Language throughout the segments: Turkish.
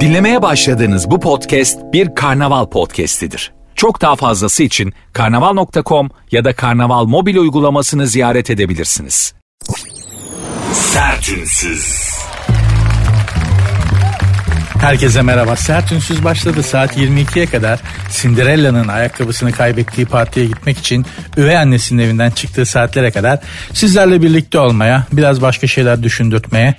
Dinlemeye başladığınız bu podcast bir Karnaval podcastidir. Çok daha fazlası için karnaval.com ya da Karnaval mobil uygulamasını ziyaret edebilirsiniz. Sert Ünsüz. Herkese merhaba. Sert Ünsüz başladı. Saat 22'ye kadar Cinderella'nın ayakkabısını kaybettiği partiye gitmek için üvey annesinin evinden çıktığı saatlere kadar sizlerle birlikte olmaya, biraz başka şeyler düşündürtmeye,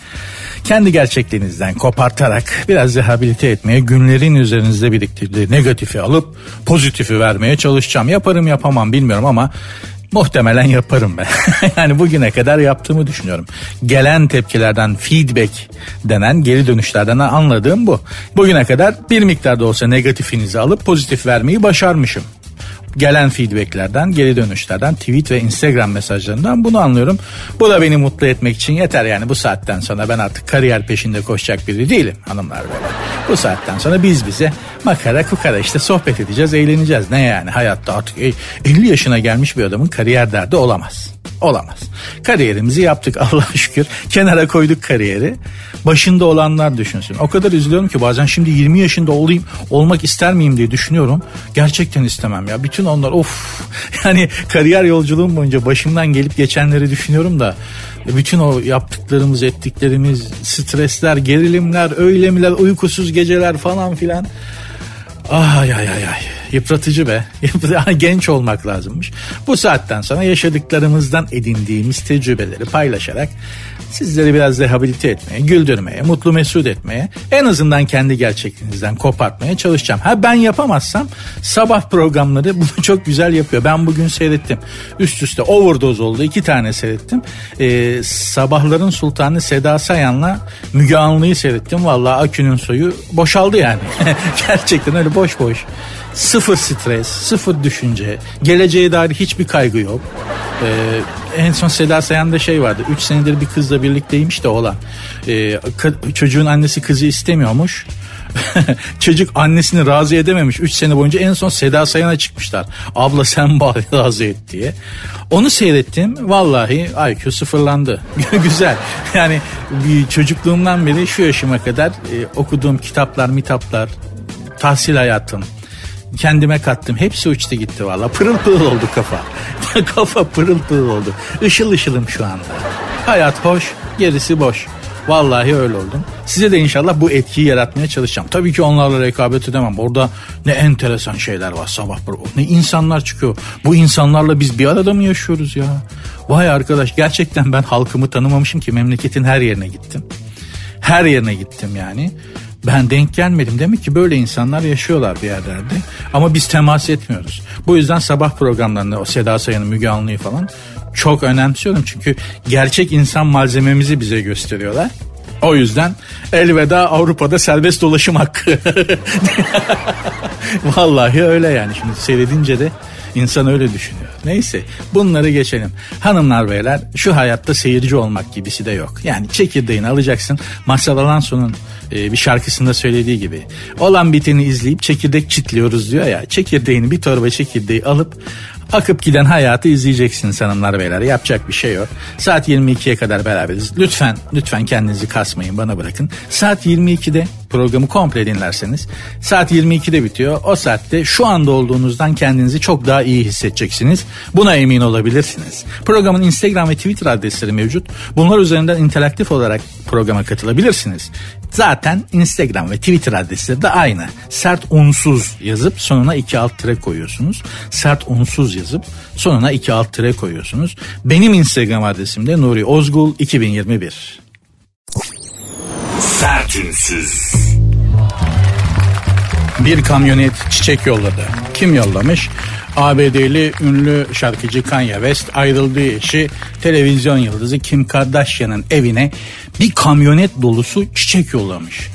kendi gerçekliğinizden kopartarak biraz rehabilite etmeye, günlerin üzerinizde biriktirdiği negatifi alıp pozitifi vermeye çalışacağım. Yaparım yapamam bilmiyorum ama muhtemelen yaparım ben. Yani bugüne kadar yaptığımı düşünüyorum. Gelen tepkilerden feedback denen geri dönüşlerden anladığım bu. Bugüne kadar bir miktar da olsa negatifinizi alıp pozitif vermeyi başarmışım. Gelen feedbacklerden, geri dönüşlerden, tweet ve Instagram mesajlarından bunu anlıyorum. Bu da beni mutlu etmek için yeter yani. Bu saatten sonra ben artık kariyer peşinde koşacak biri değilim hanımlar böyle. Bu saatten sonra biz bize makara kukara işte sohbet edeceğiz, eğleneceğiz. Ne yani hayatta artık 50 yaşına gelmiş bir adamın kariyer derdi olamaz. Olamaz. Kariyerimizi yaptık Allah'a şükür. Kenara koyduk kariyeri. Başında olanlar düşünsün. O kadar üzülüyorum ki bazen şimdi 20 yaşında olayım, olmak ister miyim diye düşünüyorum. Gerçekten istemem ya. Bütün onlar of. Yani kariyer yolculuğum boyunca başımdan gelip geçenleri düşünüyorum da bütün o yaptıklarımız, ettiklerimiz, stresler, gerilimler, öğlemiler, uykusuz geceler falan filan. Ay ay ay ay. Yıpratıcı be. Genç olmak lazımmış. Bu saatten sonra yaşadıklarımızdan edindiğimiz tecrübeleri paylaşarak sizleri biraz rehabilite etmeye, güldürmeye, mutlu mesut etmeye, en azından kendi gerçekliğinizden kopartmaya çalışacağım. Ha ben yapamazsam sabah programları bunu çok güzel yapıyor. Ben bugün seyrettim. Üst üste overdose oldu. 2 tane seyrettim. Sabahların Sultanı Seda Sayan'la Müge Anlı'yı seyrettim. Valla akünün suyu boşaldı yani. Gerçekten öyle boş boş. 0 stres, 0 düşünce, geleceğe dair hiçbir kaygı yok. En son Seda Sayan'da şey vardı, 3 senedir bir kızla birlikteymiş de oğlan. Çocuğun annesi kızı istemiyormuş. Çocuk annesini razı edememiş 3 sene boyunca, en son Seda Sayan'a çıkmışlar. Abla sen bari razı et diye. Onu seyrettim. Vallahi IQ sıfırlandı. Güzel. Yani çocukluğumdan beri şu yaşıma kadar okuduğum kitaplar, mitaplar, tahsil hayatım, kendime kattım. Hepsi uçtu gitti valla. Pırıl pırıl oldu kafa. Kafa pırıl pırıl oldu. Işıl ışılım şu anda. Hayat hoş, gerisi boş. Vallahi öyle oldum. Size de inşallah bu etkiyi yaratmaya çalışacağım. Tabii ki onlarla rekabet edemem. Orada ne enteresan şeyler var sabah. Ne insanlar çıkıyor. Bu insanlarla biz bir arada mı yaşıyoruz ya? Vay arkadaş, gerçekten ben halkımı tanımamışım ki, memleketin her yerine gittim. Her yerine gittim yani. Ben denk gelmedim. Demek ki böyle insanlar yaşıyorlar bir yerlerde. Ama biz temas etmiyoruz. Bu yüzden sabah programlarında o Seda Sayan'ı, Müge Anlı'yı falan çok önemsiyorum. Çünkü gerçek insan malzememizi bize gösteriyorlar. O yüzden elveda Avrupa'da serbest dolaşım hakkı. Vallahi öyle yani. Şimdi seyredince de İnsan öyle düşünüyor. Neyse, bunları geçelim. Hanımlar beyler, şu hayatta seyirci olmak gibisi de yok. Yani çekirdeğini alacaksın. Masal Alanso'nun bir şarkısında söylediği gibi. Olan biteni izleyip çekirdek çitliyoruz diyor ya. Çekirdeğini, bir torba çekirdeği alıp akıp giden hayatı izleyeceksiniz hanımlar beyler. Yapacak bir şey yok. Saat 22'ye kadar beraberiz. Lütfen kendinizi kasmayın, bana bırakın. Saat 22'de programı komple dinlerseniz, saat 22'de bitiyor. O saatte şu anda olduğunuzdan kendinizi çok daha iyi hissedeceksiniz. Buna emin olabilirsiniz. Programın Instagram ve Twitter adresleri mevcut. Bunlar üzerinden interaktif olarak programa katılabilirsiniz. Zaten Instagram ve Twitter adresleri de aynı. Sert Ünsüz yazıp sonuna 2 alt tire koyuyorsunuz. Sert Ünsüz yazıp sonuna 2 alt tire koyuyorsunuz. Benim Instagram adresim de Nuri Ozgul 2021. Sert Ünsüz. Bir kamyonet çiçek yolladı. Kim yollamış? ABD'li ünlü şarkıcı Kanye West ayrıldığı eşi televizyon yıldızı Kim Kardashian'ın evine bir kamyonet dolusu çiçek yollamış.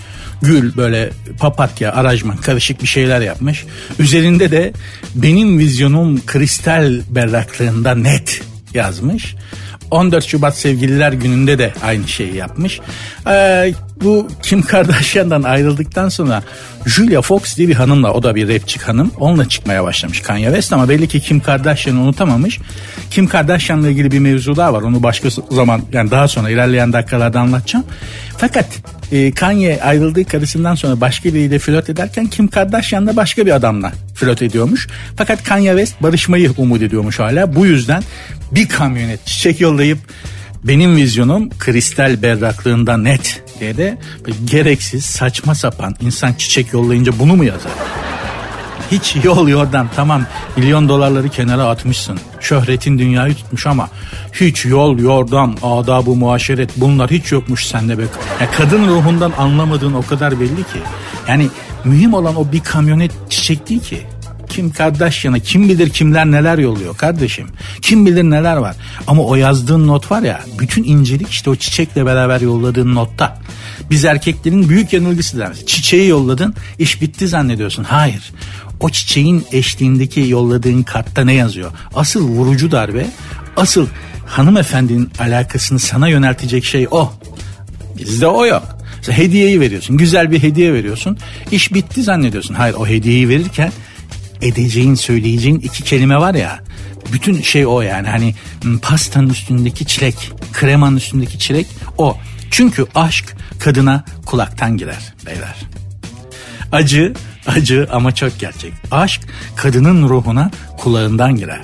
Gül, böyle papatya, aranjman, karışık bir şeyler yapmış. Üzerinde de benim vizyonum kristal berraklığında net yazmış. 14 Şubat Sevgililer Günü'nde de aynı şeyi yapmış. Bu Kim Kardashian'dan ayrıldıktan sonra Julia Fox diye bir hanımla, o da bir rapçi hanım, onunla çıkmaya başlamış Kanye West, ama belli ki Kim Kardashian'ı unutamamış. Kim Kardashian'la ilgili bir mevzu daha var, onu başka zaman, yani daha sonra ilerleyen dakikalarda anlatacağım. Fakat Kanye ayrıldığı karısından sonra başka biriyle flört ederken Kim Kardashian da başka bir adamla flört ediyormuş. Fakat Kanye West barışmayı umut ediyormuş hala. Bu yüzden bir kamyonet çiçek yollayıp benim vizyonum kristal berraklığında net diye de gereksiz, saçma sapan, insan çiçek yollayınca bunu mu yazar? Hiç yol yordan, tamam milyon dolarları kenara atmışsın, şöhretin dünyayı tutmuş ama hiç yol yordan, adab-ı muaşeret, bunlar hiç yokmuş sende be. Ya kadın ruhundan anlamadığın o kadar belli ki. Yani mühim olan o bir kamyonet çiçek değil ki. Kim Kardashian'a kim bilir kimler neler yolluyor kardeşim. Kim bilir neler var. Ama o yazdığın not var ya, bütün incelik işte o çiçekle beraber yolladığın notta. Biz erkeklerin büyük yanılgısı deriz. Çiçeği yolladın, iş bitti zannediyorsun. Hayır. O çiçeğin eşliğindeki yolladığın kartta ne yazıyor? Asıl vurucu darbe, asıl hanımefendinin alakasını sana yöneltecek şey o. Bizde o yok. Mesela hediyeyi veriyorsun, güzel bir hediye veriyorsun, İş bitti zannediyorsun. Hayır, o hediyeyi verirken edeceğin, söyleyeceğin iki kelime var ya, bütün şey o yani. Hani pastanın üstündeki çilek, kremanın üstündeki çilek o. Çünkü aşk kadına kulaktan girer beyler. Acı, acı ama çok gerçek. Aşk kadının ruhuna kulağından girer.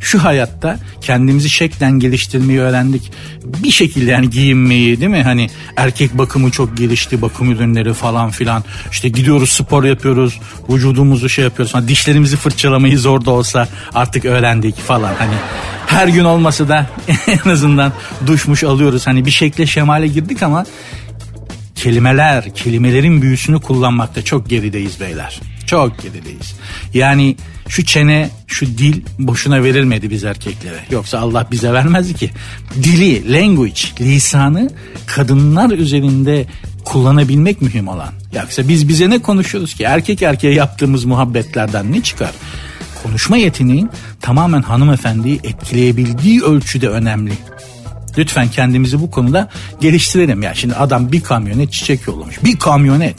Şu hayatta kendimizi şeklen geliştirmeyi öğrendik. Bir şekilde yani giyinmeyi, değil mi? Hani erkek bakımı çok gelişti, bakım ürünleri falan filan. İşte gidiyoruz, spor yapıyoruz, vücudumuzu şey yapıyoruz. Hani dişlerimizi fırçalamayı zor da olsa artık öğrendik falan. Hani her gün olmasa da en azından duşmuş alıyoruz. Hani bir şekle şemale girdik ama kelimeler, kelimelerin büyüsünü kullanmakta çok gerideyiz beyler. Çok gerideyiz. Yani şu çene, şu dil boşuna verilmedi biz erkeklere. Yoksa Allah bize vermezdi ki. Dili, language, lisanı kadınlar üzerinde kullanabilmek mühim olan. Yoksa biz bize ne konuşuyoruz ki? Erkek erkeğe yaptığımız muhabbetlerden ne çıkar? Konuşma yeteneğin tamamen hanımefendiyi etkileyebildiği ölçüde önemli. Lütfen kendimizi bu konuda geliştirelim. Ya şimdi adam bir kamyonet çiçek yollamış. Bir kamyonet.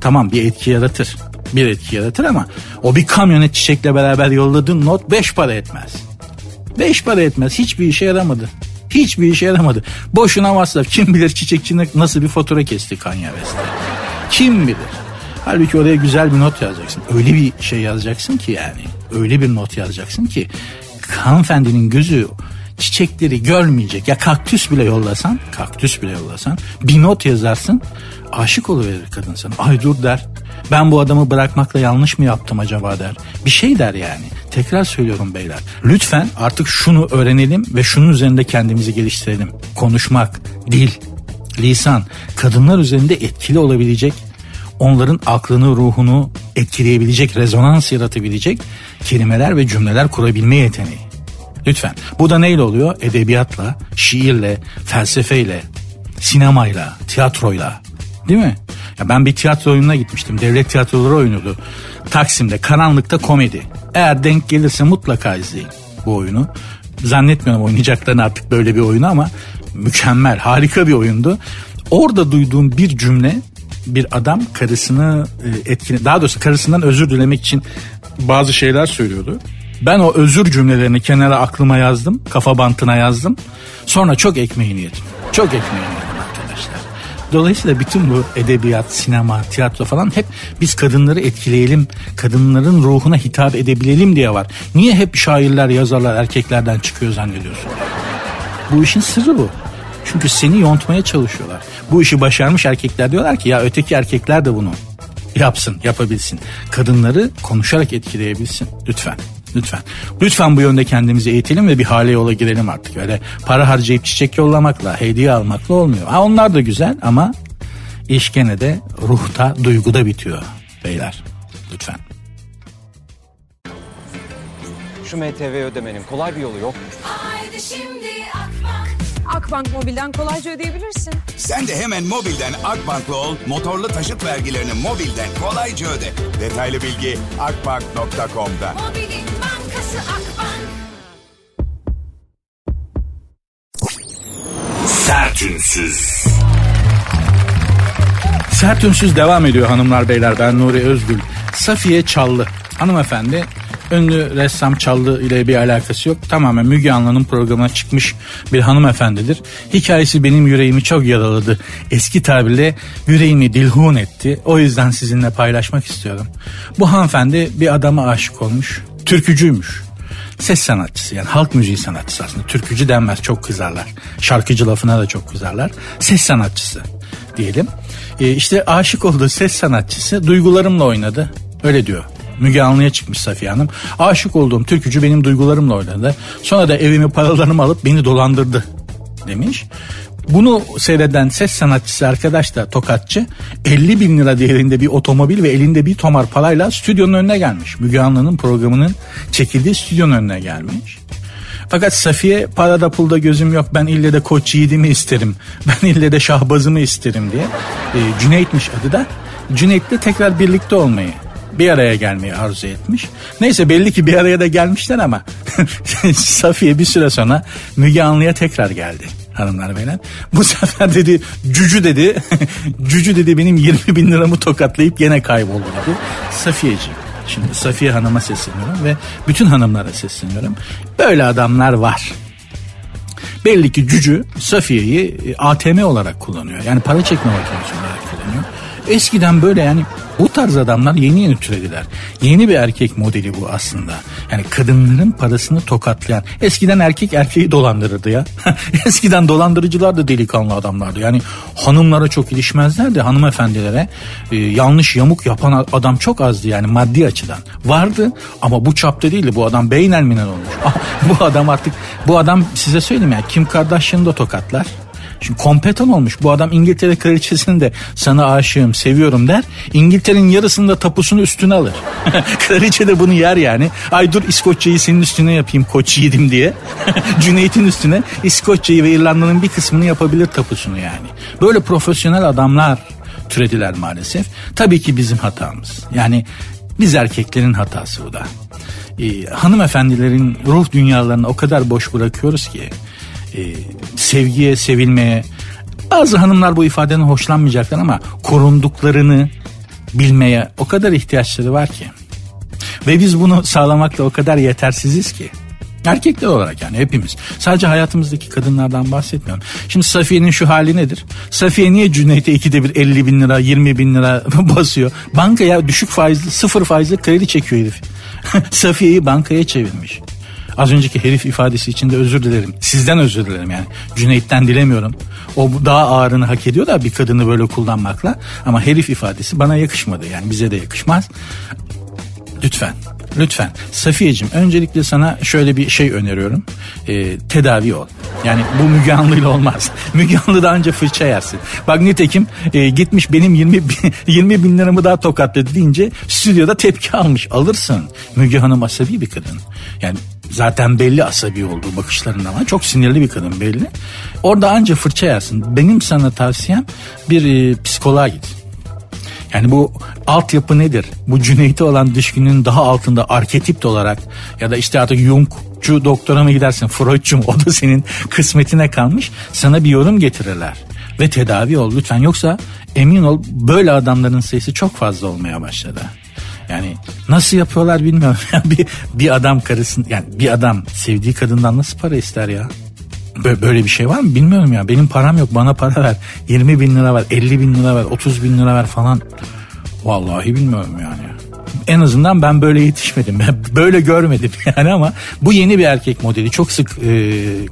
Tamam, bir etki yaratır. Bir etki yaratır ama o bir kamyonet çiçekle beraber yolladığın not 5 para etmez. 5 para etmez. Hiçbir işe yaramadı. Hiçbir işe yaramadı. Boşuna masraf. Kim bilir çiçekçinin nasıl bir fatura kesti Kanye West'e. Kim bilir. Halbuki oraya güzel bir not yazacaksın. Öyle bir şey yazacaksın ki yani. Öyle bir not yazacaksın ki hanımefendinin gözü çiçekleri görmeyecek. Ya kaktüs bile yollasan, kaktüs bile yollasan, bir not yazarsın, aşık oluverir kadın sana. Ay dur der, ben bu adamı bırakmakla yanlış mı yaptım acaba der. Bir şey der yani. Tekrar söylüyorum beyler, lütfen artık şunu öğrenelim ve şunun üzerinde kendimizi geliştirelim. Konuşmak, dil, lisan, kadınlar üzerinde etkili olabilecek, onların aklını, ruhunu etkileyebilecek, rezonans yaratabilecek kelimeler ve cümleler kurabilme yeteneği. Lütfen. Bu da neyle oluyor? Edebiyatla, şiirle, felsefeyle, sinemayla, tiyatroyla. Değil mi? Ya ben bir tiyatro oyununa gitmiştim. Devlet tiyatroları oynuyordu. Taksim'de, karanlıkta komedi. Eğer denk gelirse mutlaka izleyin bu oyunu. Zannetmiyorum oynayacaklarını artık böyle bir oyunu ama mükemmel, harika bir oyundu. Orada duyduğum bir cümle, bir adam karısını etkiledi. Daha doğrusu karısından özür dilemek için bazı şeyler söylüyordu. Ben o özür cümlelerini kenara aklıma yazdım. Kafa bantına yazdım. Sonra çok ekmeğini yedim. Çok ekmeğini yedim arkadaşlar. Dolayısıyla bütün bu edebiyat, sinema, tiyatro falan hep biz kadınları etkileyelim, kadınların ruhuna hitap edebilelim diye var. Niye hep şairler, yazarlar erkeklerden çıkıyor zannediyorsun? Bu işin sırrı bu. Çünkü seni yontmaya çalışıyorlar. Bu işi başarmış erkekler diyorlar ki ya öteki erkekler de bunu yapsın, yapabilsin. Kadınları konuşarak etkileyebilsin. Lütfen. Lütfen. Lütfen bu yönde kendimizi eğitelim ve bir hale yola girelim artık. Öyle para harcayıp çiçek yollamakla, hediye almakla olmuyor. Ha, onlar da güzel ama iş gene de ruhta, duyguda bitiyor beyler. Lütfen. Şu MTV ödemenin kolay bir yolu yok mu? Haydi şimdi Akbank. Akbank Mobil'den kolayca ödeyebilirsin. Sen de hemen Mobil'den Akbank'la ol. Motorlu taşıt vergilerini Mobil'den kolayca öde. Detaylı bilgi akbank.com'da. Mobil'in bankası Akbank. Ünsüz. Sert Ünsüz devam ediyor hanımlar beyler. Ben Nuri Özgül. Safiye Çallı hanımefendi, ünlü ressam Çallı ile bir alakası yok. Tamamen Müge Anlı'nın programına çıkmış bir hanımefendidir. Hikayesi benim yüreğimi çok yaraladı. Eski tabirle yüreğimi dilhun etti. O yüzden sizinle paylaşmak istiyorum. Bu hanımefendi bir adama aşık olmuş. Türkücüymüş. Ses sanatçısı, yani halk müziği sanatçısı aslında. Türkücü denmez, çok kızarlar. Şarkıcı lafına da çok kızarlar. Ses sanatçısı diyelim. İşte aşık olduğu ses sanatçısı duygularımla oynadı. Öyle diyor. Müge Anlı'ya çıkmış Safiye Hanım. Aşık olduğum türkücü benim duygularımla oynadı. Sonra da evimi, paralarımı alıp beni dolandırdı demiş. Bunu seyreden ses sanatçısı arkadaş da tokatçı, 50 bin lira değerinde bir otomobil ve elinde bir tomar parayla stüdyonun önüne gelmiş. Müge Anlı'nın programının çekildiği stüdyonun önüne gelmiş. Fakat Safiye, parada pulda gözüm yok, ben ille de koç yiğidimi isterim, ben ille de şahbazımı isterim diye, Cüneyt'miş adı da, Cüneyt'le tekrar birlikte olmayı, bir araya gelmeyi arzu etmiş. Neyse, belli ki bir araya da gelmişler ama Safiye bir süre sonra Müge Anlı'ya tekrar geldi hanımlar beyler. Bu sefer dedi cücü dedi benim 20 bin liramı tokatlayıp gene kayboldu dedi. Safiyeciğim, şimdi Safiye Hanım'a sesleniyorum ve bütün hanımlara sesleniyorum. Böyle adamlar var. Belli ki cücü Safiye'yi ATM olarak kullanıyor. Yani para çekme makinesi olarak kullanıyor. Eskiden böyle, yani bu tarz adamlar yeni yeni türediler. Yeni bir erkek modeli bu aslında. Yani kadınların parasını tokatlayan. Eskiden erkek erkeği dolandırırdı ya. Eskiden dolandırıcılar da delikanlı adamlardı. Yani hanımlara çok ilişmezlerdi. Hanımefendilere yanlış yamuk yapan adam çok azdı, yani maddi açıdan. Vardı ama bu çapta değildi. Bu adam beynelminen olmuş. Bu adam size söyleyeyim ya, Kim Kardashian'ı da tokatlar. Şimdi kompetan olmuş. Bu adam İngiltere kraliçesini de sana aşığım, seviyorum der. İngiltere'nin yarısını da tapusunu üstüne alır. Kraliçe de bunu yer yani. Ay dur, İskoçya'yı senin üstüne yapayım koç yiğidim diye. Cüneyt'in üstüne İskoçya'yı ve İrlanda'nın bir kısmını yapabilir tapusunu yani. Böyle profesyonel adamlar türediler maalesef. Tabii ki bizim hatamız. Yani biz erkeklerin hatası bu da. Hanımefendilerin ruh dünyalarını o kadar boş bırakıyoruz ki. Sevgiye, sevilmeye, bazı hanımlar bu ifadeden hoşlanmayacaklar ama korunduklarını bilmeye o kadar ihtiyaçları var ki ve biz bunu sağlamakla o kadar yetersiziz ki erkekler olarak, yani hepimiz, sadece hayatımızdaki kadınlardan bahsetmiyorum. Şimdi Safiye'nin şu hali nedir? Safiye niye Cüneyt'e 2'de 1 50 bin lira 20 bin lira basıyor? Bankaya düşük faizli, 0 faizli kredi çekiyor herif. Safiye'yi bankaya çevirmiş. Az önceki herif ifadesi için de özür dilerim. Sizden özür dilerim yani. Cüneyt'ten dilemiyorum. O daha ağırını hak ediyor da bir kadını böyle kullanmakla. Ama herif ifadesi bana yakışmadı. Yani bize de yakışmaz. Lütfen. Safiyeciğim, öncelikle sana şöyle bir şey öneriyorum. Tedavi ol. Yani bu Müge Anlı'yla olmaz. Müge Anlı daha önce fırça yersin. Bak nitekim gitmiş benim 20 bin liramı daha tokatladı deyince stüdyoda tepki almış. Alırsın. Müge Hanım asabi bir kadın. Yani zaten belli asabi olduğu bakışlarından ama çok sinirli bir kadın belli. Orada anca fırça yersin. Benim sana tavsiyem bir psikoloğa git. Yani bu altyapı nedir? Bu Cüneyt'e olan düşkünün daha altında arketip olarak ya da işte artık Jung'cu doktora mı gidersin, Freud'cu mu? O da senin kısmetine kalmış. Sana bir yorum getirirler. Ve tedavi ol lütfen. Yoksa emin ol böyle adamların sayısı çok fazla olmaya başladı. Yani nasıl yapıyorlar bilmiyorum. bir adam karısın, yani bir adam sevdiği kadından nasıl para ister ya? Böyle bir şey var mı bilmiyorum ya. Benim param yok, bana para ver. 20 bin lira ver, 50 bin lira ver, 30 bin lira ver falan. Vallahi bilmiyorum yani. En azından ben böyle yetişmedim. Ben böyle görmedim yani ama bu yeni bir erkek modeli. Çok sık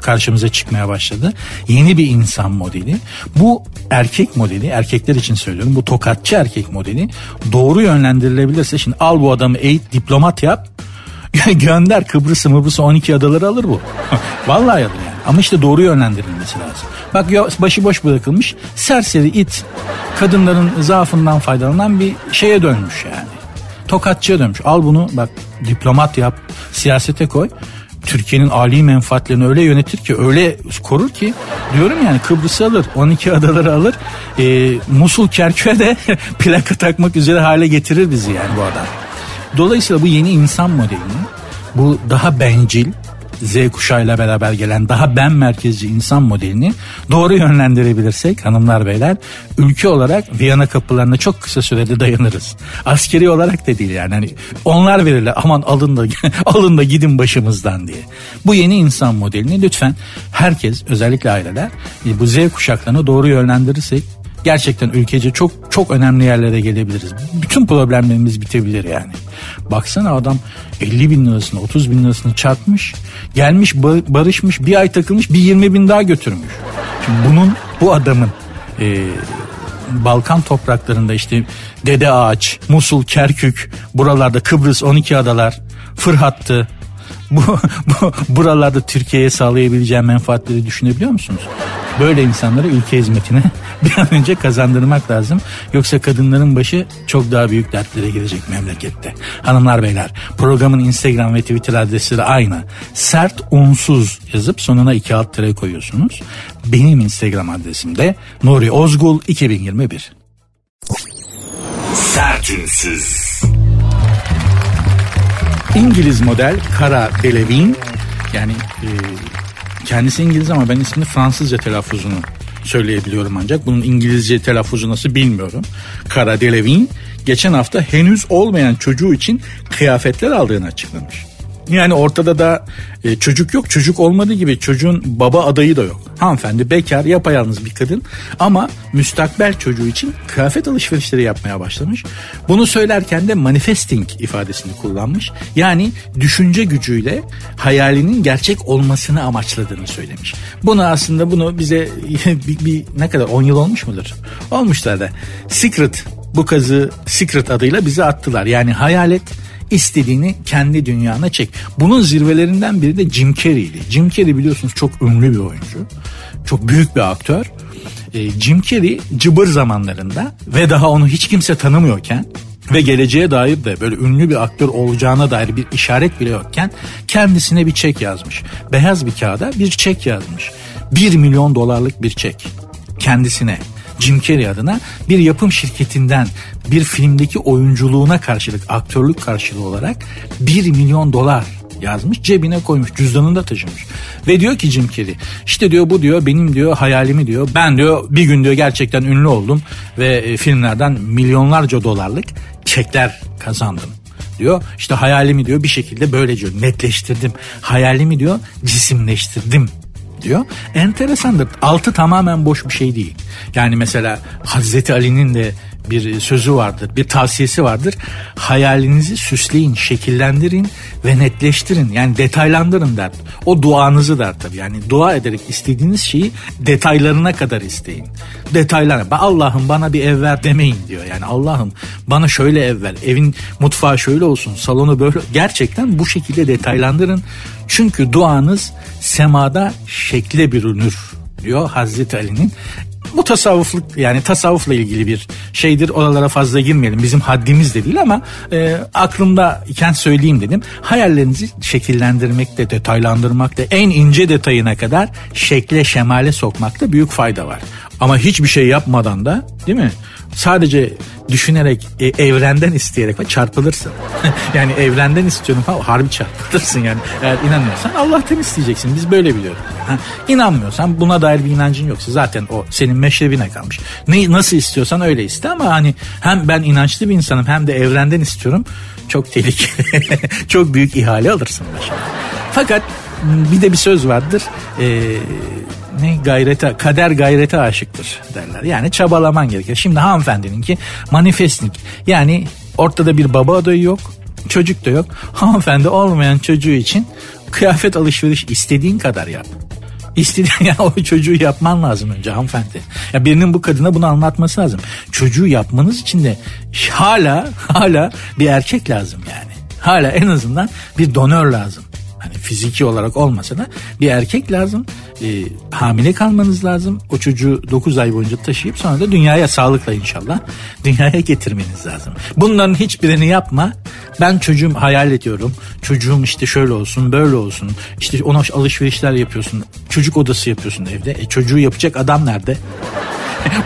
karşımıza çıkmaya başladı. Yeni bir insan modeli. Bu erkek modeli, erkekler için söylüyorum. Bu tokatçı erkek modeli doğru yönlendirilebilirse, şimdi al bu adamı eğit, diplomat yap. Gönder Kıbrıs'ı Mıbrıs'ı, 12 adaları alır bu. Vallahi alır yani. Ama işte doğru yönlendirilmesi lazım. Bak başıboş bırakılmış serseri it, kadınların zaafından faydalanan bir şeye dönmüş yani. Tokatçıya dönmüş. Al bunu bak diplomat yap, siyasete koy. Türkiye'nin âli menfaatlerini öyle yönetir ki, öyle korur ki, diyorum yani Kıbrıs'ı alır, 12 adaları alır, Musul Kerkük'e de plaka takmak üzere hale getirir bizi yani bu adam. Dolayısıyla bu yeni insan modelini, bu daha bencil, Z kuşağıyla beraber gelen daha ben merkezci insan modelini doğru yönlendirebilirsek hanımlar beyler ülke olarak Viyana kapılarına çok kısa sürede dayanırız. Askeri olarak da değil yani. Hani onlar verirler aman alın da alın da gidin başımızdan diye. Bu yeni insan modelini lütfen herkes özellikle aileler bu Z kuşaklarına doğru yönlendirirsek gerçekten ülkece çok çok önemli yerlere gelebiliriz. Bütün problemlerimiz bitebilir yani. Baksana adam 50 bin lirasını 30 bin lirasını çarpmış. Gelmiş barışmış bir ay takılmış bir 20 bin daha götürmüş. Şimdi bunun bu adamın Balkan topraklarında işte Dede Ağaç, Musul, Kerkük buralarda Kıbrıs 12 adalar Fırhat'tı. Bu buralarda Türkiye'ye sağlayabileceği menfaatleri düşünebiliyor musunuz? Böyle insanlara ülke hizmetine bir an önce kazandırmak lazım. Yoksa kadınların başı çok daha büyük dertlere girecek memlekette. Hanımlar beyler programın Instagram ve Twitter adresleri aynı. Sert Ünsüz yazıp sonuna 2 alt tere koyuyorsunuz. Benim Instagram adresim de Nuri Ozgul 2021. Sert Ünsüz. İngiliz model Kara Delevingne yani kendisi İngiliz ama ben ismini Fransızca telaffuzunu söyleyebiliyorum ancak bunun İngilizce telaffuzu nasıl bilmiyorum. Kara Delevingne geçen hafta henüz olmayan çocuğu için kıyafetler aldığını açıklamış. Yani ortada da çocuk yok, çocuk olmadığı gibi çocuğun baba adayı da yok. Hanımefendi bekar, yapayalnız bir kadın ama müstakbel çocuğu için kıyafet alışverişleri yapmaya başlamış. Bunu söylerken de manifesting ifadesini kullanmış. Yani düşünce gücüyle hayalinin gerçek olmasını amaçladığını söylemiş. Bunu bize bir ne kadar 10 yıl olmuş mudur? Olmuşlar da. Secret bu kazı Secret adıyla bize attılar. Yani hayalet istediğini kendi dünyana çek. Bunun zirvelerinden biri de Jim Carrey'di. Jim Carrey biliyorsunuz çok ünlü bir oyuncu. Çok büyük bir aktör. Jim Carrey cıbır zamanlarında ve daha onu hiç kimse tanımıyorken ve geleceğe dair de böyle ünlü bir aktör olacağına dair bir işaret bile yokken kendisine bir çek yazmış. Beyaz bir kağıda bir çek yazmış. 1 milyon dolarlık bir çek. Kendisine. Jim Carrey adına bir yapım şirketinden bir filmdeki oyunculuğuna karşılık aktörlük karşılığı olarak 1 milyon dolar yazmış cebine koymuş cüzdanında taşımış ve diyor ki Jim Carrey işte diyor bu diyor benim diyor hayalimi diyor ben diyor bir gün diyor gerçekten ünlü oldum ve filmlerden milyonlarca dolarlık çekler kazandım. Diyor işte hayalimi diyor bir şekilde böyle diyor netleştirdim hayalimi diyor cisimleştirdim. Diyor. Enteresandır. Altı tamamen boş bir şey değil. Yani mesela Hazreti Ali'nin de bir sözü vardır, bir tavsiyesi vardır. Hayalinizi süsleyin, şekillendirin ve netleştirin. Yani detaylandırın der. O duanızı der tabii. Yani dua ederek istediğiniz şeyi detaylarına kadar isteyin. Detaylarına. Allah'ım bana bir ev ver demeyin diyor. Yani Allah'ım bana şöyle ev ver. Evin mutfağı şöyle olsun, salonu böyle. Gerçekten bu şekilde detaylandırın. Çünkü duanız semada şekle bürünür diyor Hazreti Ali'nin. Bu tasavvufluk yani tasavvufla ilgili bir şeydir. Oralara fazla girmeyelim. Bizim haddimiz de değil ama aklımda iken söyleyeyim dedim. Hayallerinizi şekillendirmekte, detaylandırmakta, en ince detayına kadar şekle, şemale sokmakta büyük fayda var. Ama hiçbir şey yapmadan da değil mi? Sadece düşünerek evrenden isteyerek çarpılırsın. Yani evrenden istiyorum falan harbi çarpılırsın yani. Eğer inanmıyorsan Allah'tan isteyeceksin. Biz böyle biliyoruz. Ha, inanmıyorsan buna dair bir inancın yoksa zaten o senin meşrebine kalmış. Nasıl istiyorsan öyle iste ama hani hem ben inançlı bir insanım hem de evrenden istiyorum. Çok tehlikeli. Çok büyük ihale alırsın başına. Fakat bir de bir söz vardır. Kader gayrete aşıktır derler. Yani çabalaman gerekir. Şimdi hanımefendininki manifesting. Yani ortada bir baba adayı yok. Çocuk da yok. Hanımefendi olmayan çocuğu için kıyafet alışveriş istediğin kadar yap. Yani o çocuğu yapman lazım önce hanımefendi. Ya birinin bu kadına bunu anlatması lazım. Çocuğu yapmanız için de hala bir erkek lazım yani. Hala en azından bir donör lazım. Hani fiziki olarak olmasa da bir erkek lazım. Hamile kalmanız lazım. O çocuğu 9 ay boyunca taşıyıp sonra da dünyaya sağlıkla inşallah dünyaya getirmeniz lazım. Bunların hiçbirini yapma. Ben çocuğum hayal ediyorum. Çocuğum işte şöyle olsun, böyle olsun. İşte ona alışverişler yapıyorsun. Çocuk odası yapıyorsun evde. Çocuğu yapacak adam nerede?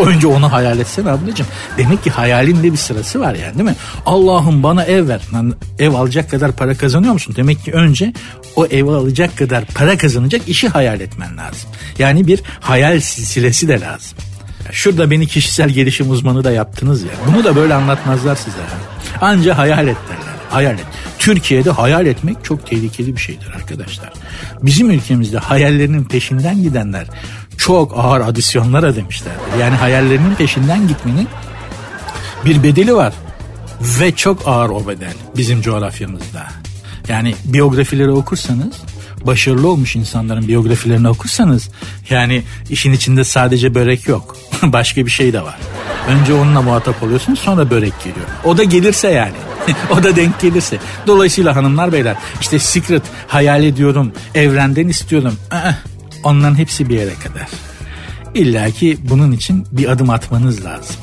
Önce onu hayal etsene ablacığım. Demek ki hayalin de bir sırası var yani, değil mi? Allah'ım bana ev ver. Yani ev alacak kadar para kazanıyor musun? Demek ki önce o ev alacak kadar para kazanacak işi hayal etmen lazım. Yani bir hayal silsilesi de lazım. Şurada beni kişisel gelişim uzmanı da yaptınız ya. Bunu da böyle anlatmazlar size. Anca hayal et derler. Hayal et. Türkiye'de hayal etmek çok tehlikeli bir şeydir arkadaşlar. Bizim ülkemizde hayallerinin peşinden gidenler çok ağır adisyonlara demişlerdir. Yani hayallerinin peşinden gitmenin bir bedeli var. Ve çok ağır o bedel bizim coğrafyamızda. Yani biyografileri okursanız, başarılı olmuş insanların biyografilerini okursanız, yani işin içinde sadece börek yok. Başka bir şey de var. Önce onunla muhatap oluyorsunuz, sonra börek geliyor. O da gelirse yani. O da denk gelirse. Dolayısıyla hanımlar beyler, işte secret, hayal ediyorum, evrenden istiyorum. Onların hepsi bir yere kadar. İlla ki bunun için bir adım atmanız lazım.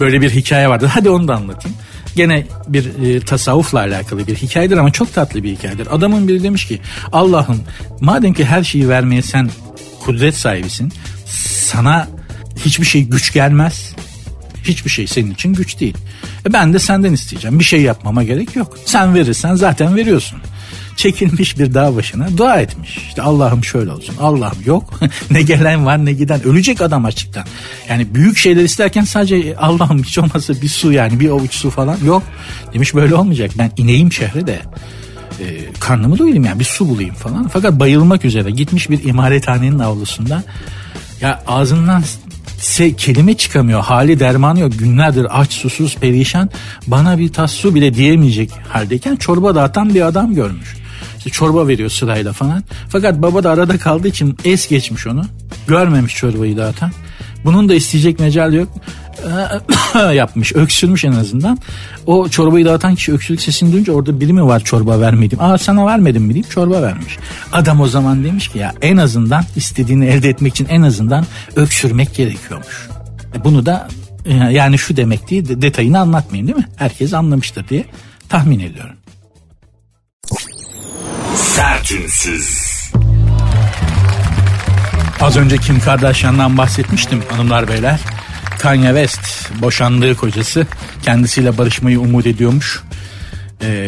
Böyle bir hikaye vardı. Hadi onu da anlatayım. Gene bir tasavvufla alakalı bir hikayedir ama çok tatlı bir hikayedir. Adamın biri demiş ki, Allah'ım madem ki her şeyi vermeye sen kudret sahibisin, sana hiçbir şey güç gelmez. Hiçbir şey senin için güç değil. Ben de senden isteyeceğim. Bir şey yapmama gerek yok. Sen verirsen zaten veriyorsun. Çekilmiş bir dağ başına dua etmiş. İşte Allah'ım şöyle olsun. Allah'ım yok. Ne gelen var ne giden. Ölecek adam açıktan. Yani büyük şeyler isterken sadece Allah'ım hiç olmazsa bir su, yani bir avuç su falan yok. Demiş böyle olmayacak. Ben ineyim şehre de karnımı doyurayım yani, bir su bulayım falan. Fakat bayılmak üzere gitmiş bir imarethanenin avlusunda. Ya ağzından kelime çıkamıyor, hali dermanı yok, günlerdir aç, susuz, perişan, bana bir tas su bile diyemeyecek haldeyken çorba dağıtan bir adam görmüş. İşte çorba veriyor sırayla falan, fakat baba da arada kaldığı için es geçmiş onu, görmemiş çorbayı dağıtan. Bunun da isteyecek mecal yok. Yapmış, öksürmüş en azından. O çorbayı dağıtan kişi öksürük sesini duyunca, orada biri mi var çorba vermedim, sana vermedim mi deyip çorba vermiş. Adam o zaman demiş ki, ya en azından istediğini elde etmek için en azından öksürmek gerekiyormuş. Bunu da yani şu demek değil, detayını anlatmayayım değil mi? Herkes anlamıştır diye tahmin ediyorum. Sert Ünsüz. Az önce Kim Kardashian'dan bahsetmiştim hanımlar beyler. Kanye West, boşandığı kocası kendisiyle barışmayı umut ediyormuş.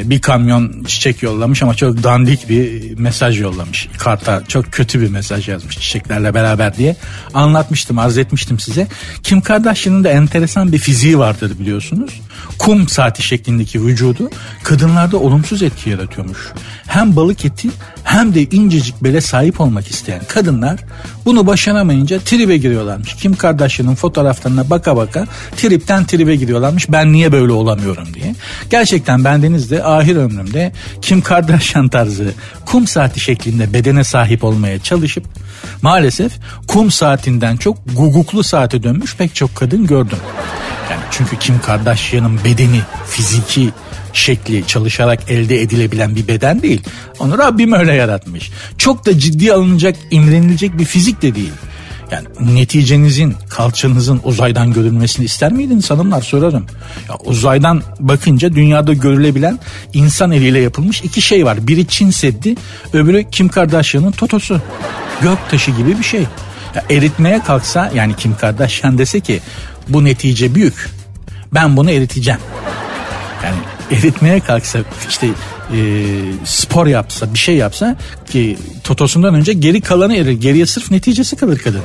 Bir kamyon çiçek yollamış ama çok dandik bir mesaj yollamış. Karta çok kötü bir mesaj yazmış, çiçeklerle beraber diye anlatmıştım, arz etmiştim size. Kim Kardashian'ın da enteresan bir fiziği vardır biliyorsunuz. Kum saati şeklindeki vücudu kadınlarda olumsuz etki yaratıyormuş. Hem balık eti hem de incecik bele sahip olmak isteyen kadınlar bunu başaramayınca tribe giriyorlarmış. Kim Kardashian'ın fotoğraflarına baka baka tripten tribe giriyorlarmış, ben niye böyle olamıyorum diye. Gerçekten bendeniz de ahir ömrümde Kim Kardashian tarzı kum saati şeklinde bedene sahip olmaya çalışıp maalesef kum saatinden çok guguklu saate dönmüş pek çok kadın gördüm. Yani çünkü Kim Kardashian'ın bedeni, fiziki şekli çalışarak elde edilebilen bir beden değil. Onu Rabbim öyle yaratmış. Çok da ciddi alınacak, imrenilecek bir fizik de değil. Yani neticenizin, kalçanızın uzaydan görülmesini ister miydiniz hanımlar, sorarım. Ya uzaydan bakınca dünyada görülebilen insan eliyle yapılmış iki şey var. Biri Çin Seddi, öbürü Kim Kardashian'ın totosu. Göktaşı gibi bir şey. Ya eritmeye kalksa, yani Kim Kardashian dese ki bu netice büyük, ben bunu eriteceğim. Yani eritmeye kalksa, işte spor yapsa, bir şey yapsa ki totosundan önce geri kalanı erir. Geriye sırf neticesi kalır kadına.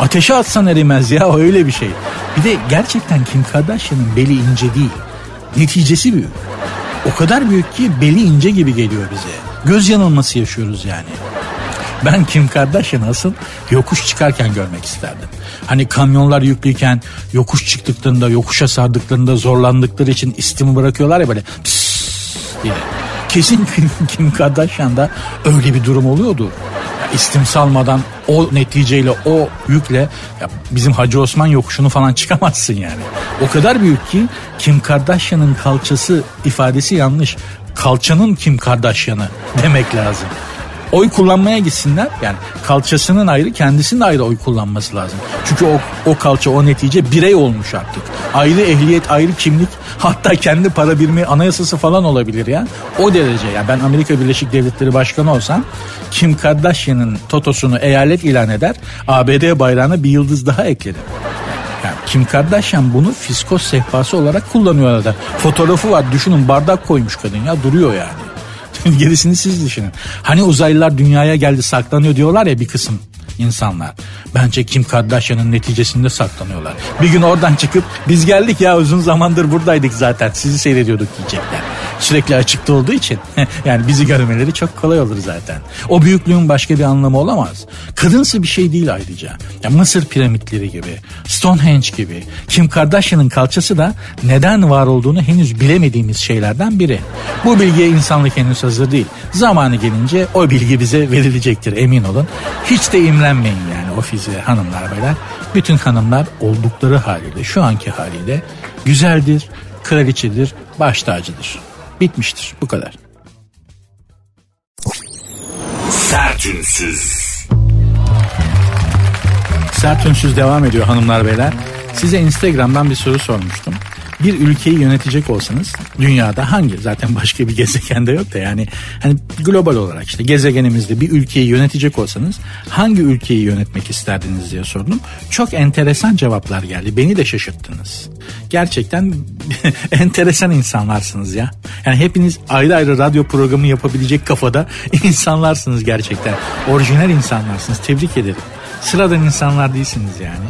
Ateşe atsan erimez ya, öyle bir şey. Bir de gerçekten Kim Kardashian'ın beli ince değil, neticesi büyük. O kadar büyük ki beli ince gibi geliyor bize. Göz yanılması yaşıyoruz yani. Ben Kim Kardashian'ı asıl yokuş çıkarken görmek isterdim. Hani kamyonlar yüklüyken yokuş çıktıklarında, yokuşa sardıklarında zorlandıkları için istimi bırakıyorlar ya böyle diye. Kesin Kim Kardashian'da öyle bir durum oluyordu. Ya istim salmadan o neticeyle, o yükle ya bizim Hacı Osman yokuşunu falan çıkamazsın yani. O kadar büyük ki Kim Kardashian'ın kalçası ifadesi yanlış. Kalçanın Kim Kardashian'ı demek lazım. Oy kullanmaya gitsinler. Yani kalçasının ayrı, kendisinin ayrı oy kullanması lazım. Çünkü o kalça, o netice birey olmuş artık. Ayrı ehliyet, ayrı kimlik, hatta kendi para birimi, anayasası falan olabilir ya. O derece ya. Ben Amerika Birleşik Devletleri Başkanı olsam Kim Kardashian'ın totosunu eyalet ilan eder, ABD bayrağına bir yıldız daha eklerim. Yani Kim Kardashian bunu fiskos sehpası olarak kullanıyor da. Fotoğrafı var, düşünün, bardak koymuş kadın ya, duruyor yani. Gerisini siz düşünün. Hani uzaylılar dünyaya geldi saklanıyor diyorlar ya bir kısım insanlar. Bence Kim Kardashian'ın neticesinde saklanıyorlar. Bir gün oradan çıkıp biz geldik ya, uzun zamandır buradaydık zaten, sizi seyrediyorduk diyecekler. Sürekli açıkta olduğu için yani bizi görmeleri çok kolay olur zaten. O büyüklüğün başka bir anlamı olamaz. Kadınsı bir şey değil ayrıca. Ya Mısır piramitleri gibi, Stonehenge gibi. Kim Kardashian'ın kalçası da neden var olduğunu henüz bilemediğimiz şeylerden biri. Bu bilgiye insanlık henüz hazır değil. Zamanı gelince o bilgi bize verilecektir, emin olun. Hiç de imrenmeyin yani ofise hanımlar beyler. Bütün hanımlar oldukları haliyle, şu anki haliyle güzeldir, kraliçedir, baş tacıdır. Bitmiştir. Bu kadar. Sert Ünsüz. Sert Ünsüz devam ediyor hanımlar beyler. Size Instagram'dan bir soru sormuştum. Bir ülkeyi yönetecek olsanız dünyada hangi, zaten başka bir gezegende yok da yani hani global olarak işte gezegenimizde bir ülkeyi yönetecek olsanız hangi ülkeyi yönetmek isterdiniz diye sordum. Çok enteresan cevaplar geldi. Beni de şaşırttınız. Gerçekten enteresan insanlarsınız ya. Yani hepiniz ayrı ayrı radyo programı yapabilecek kafada insanlarsınız gerçekten. Orijinal insanlarsınız. Tebrik ederim. Sıradan insanlar değilsiniz yani.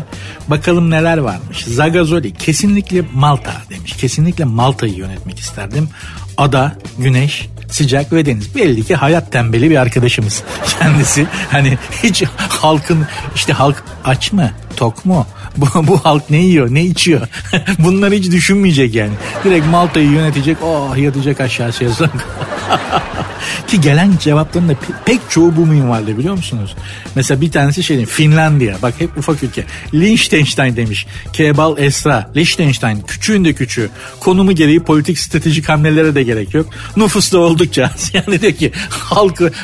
Bakalım neler varmış. Zagazoli kesinlikle Malta demiş. Kesinlikle Malta'yı yönetmek isterdim. Ada, güneş, sıcak ve deniz. Belli ki hayat tembeli bir arkadaşımız kendisi. Hani hiç halkın, işte halk aç mı, tok mu? Bu halk ne yiyor, ne içiyor? Bunları hiç düşünmeyecek yani. Direkt Malta'yı yönetecek, oh yatacak aşağıya yazık. Ki gelen cevapların da pek çoğu bu minvalde, biliyor musunuz? Mesela bir tanesi şey, Finlandiya. Bak hep ufak ülke. Liechtenstein demiş. Kebal Esra. Liechtenstein küçüğün de küçüğü. Konumu gereği politik stratejik hamlelere de gerek yok. Nüfus da oldukça az. Yani diyor ki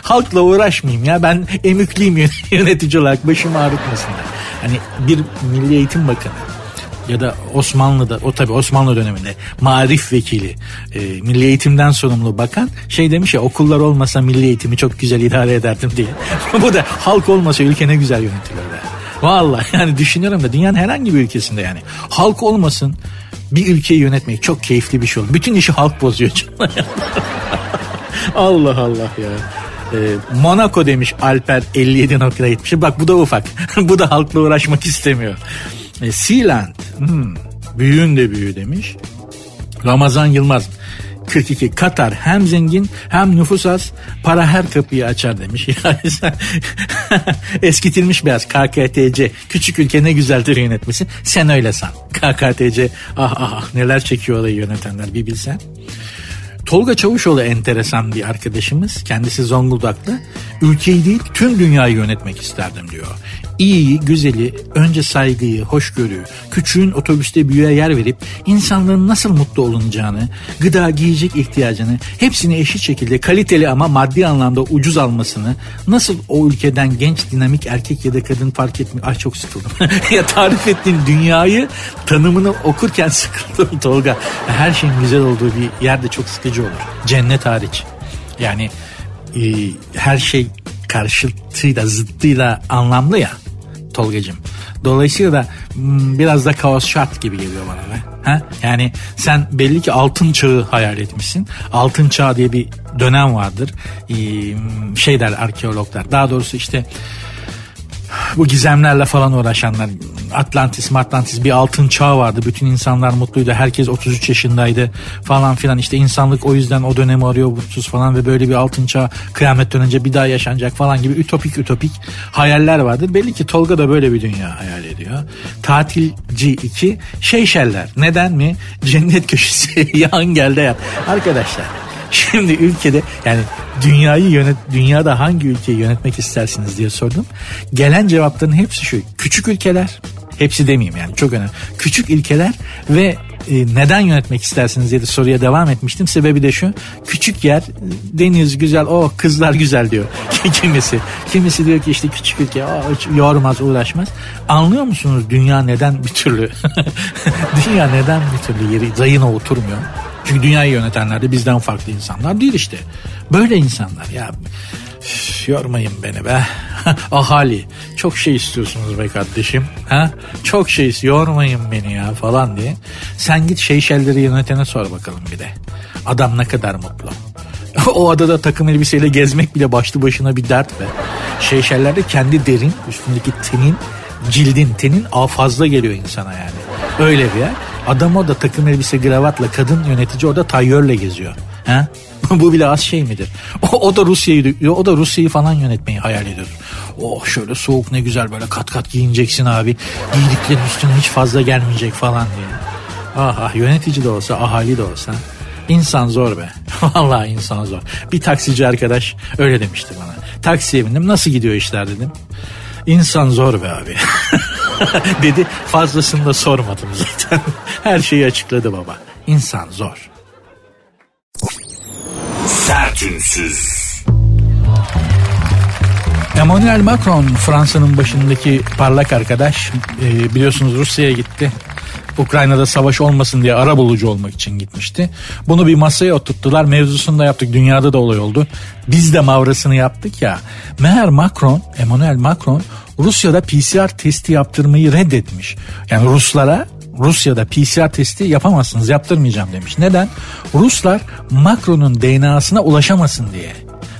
halkla uğraşmayayım ya. Ben emükliyim yönetici olarak, başımı ağrıtmasınlar. Hani bir Milli Eğitim Bakanı ya da Osmanlı'da, o tabii Osmanlı döneminde marif vekili, milli eğitimden sorumlu bakan şey demiş ya, okullar olmasa milli eğitimi çok güzel idare ederdim diye. Bu da halk olmasa ülke ne güzel yönetilir yani. Vallahi yani düşünüyorum da dünyanın herhangi bir ülkesinde yani halk olmasın, bir ülkeyi yönetmek çok keyifli bir şey olur. Bütün işi halk bozuyor canım. Allah Allah ya. Monaco demiş Alper 57.70. Bak bu da ufak. Bu da halkla uğraşmak istemiyor. Sealand. Büyüğün de büyüğü demiş. Ramazan Yılmaz 42. Katar hem zengin hem nüfus az, para her kapıyı açar demiş. Eskitilmiş biraz KKTC. Küçük ülke ne güzeldir yönetmesi. Sen öyle san. KKTC ah neler çekiyor orayı yönetenler, bir bilsen. Tolga Çavuşoğlu enteresan bir arkadaşımız. Kendisi Zonguldaklı. Ülkeyi değil tüm dünyayı yönetmek isterdim diyor. İyiyi, güzeli, önce saygıyı, hoşgörüyü, küçüğün otobüste büyüğe yer verip insanların nasıl mutlu olunacağını, gıda, giyecek ihtiyacını, hepsini eşit şekilde kaliteli ama maddi anlamda ucuz almasını, nasıl o ülkeden genç, dinamik erkek ya da kadın fark etmiyor. Ay çok sıkıldım. Ya tarif ettiğin dünyayı tanımını okurken sıkıldım Tolga. Her şeyin güzel olduğu bir yerde çok sıkıcı olur. Cennet hariç. Yani her şey karşıtıyla, zıttıyla anlamlı ya Tolgacığım. Dolayısıyla da biraz da kaos şart gibi geliyor bana be. Ha? Yani sen belli ki altın çağı hayal etmişsin. Altın çağı diye bir dönem vardır. Şey der arkeologlar. Daha doğrusu işte bu gizemlerle falan uğraşanlar. Atlantis bir altın çağı vardı. Bütün insanlar mutluydu. Herkes 33 yaşındaydı falan filan. İşte insanlık o yüzden o dönemi arıyor mutsuz falan ve böyle bir altın çağı kıyamet dönünce bir daha yaşanacak falan gibi ütopik hayaller vardır. Belli ki Tolga da böyle bir dünya hayal ediyor. Tatilci 2 Şeyşeller. Neden mi? Cennet köşesi yan gelde yat. Arkadaşlar şimdi ülkede yani dünyada hangi ülkeyi yönetmek istersiniz diye sordum. Gelen cevapların hepsi şu: küçük ülkeler, hepsi demeyeyim yani çok önemli. Küçük ülkeler ve neden yönetmek istersiniz diye de soruya devam etmiştim. Sebebi de şu: küçük yer, deniz güzel, oh kızlar güzel diyor kimisi diyor ki işte küçük ülke, oh, yormaz, uğraşmaz. Anlıyor musunuz dünya neden bir türlü yeri rayına oturmuyor? Çünkü dünyayı yönetenler de bizden farklı insanlar değil işte. Böyle insanlar ya. Üf, yormayın beni be. Ahali, çok şey istiyorsunuz be kardeşim. Ha? Çok şey istiyorsunuz, yormayın beni ya falan diye. Sen git Seyşelleri yönetene sor bakalım bir de. Adam ne kadar mutlu. O adada takım elbiseyle gezmek bile başlı başına bir dert be. Seyşeller'de kendi derin, üstündeki tenin, cildin, tenin fazla geliyor insana yani. Öyle bir yer. Adam orada takım elbise kravatla, kadın yönetici orada tayyörle geziyor. Ha? Bu bile az şey midir? O da Rusya'yı falan yönetmeyi hayal ediyor. Oh şöyle soğuk ne güzel, böyle kat kat giyineceksin abi. Giydiklerin üstüne hiç fazla gelmeyecek falan diye. Ah yönetici de olsa, ahali de olsa. İnsan zor be. Vallahi insan zor. Bir taksici arkadaş öyle demişti bana. Taksiye bindim, nasıl gidiyor işler dedim. İnsan zor be abi. Dedi, fazlasını da sormadım zaten. Her şeyi açıkladı baba. İnsan zor. Sert Ünsüz. Emmanuel Macron, Fransa'nın başındaki parlak arkadaş, biliyorsunuz Rusya'ya gitti. Ukrayna'da savaş olmasın diye arabulucu olmak için gitmişti. Bunu bir masaya oturttular. Mevzusunu da yaptık. Dünyada da olay oldu. Biz de mavrasını yaptık ya. Meğer Emmanuel Macron Rusya'da PCR testi yaptırmayı reddetmiş. Yani Ruslara Rusya'da PCR testi yapamazsınız, yaptırmayacağım demiş. Neden? Ruslar Macron'un DNA'sına ulaşamasın diye.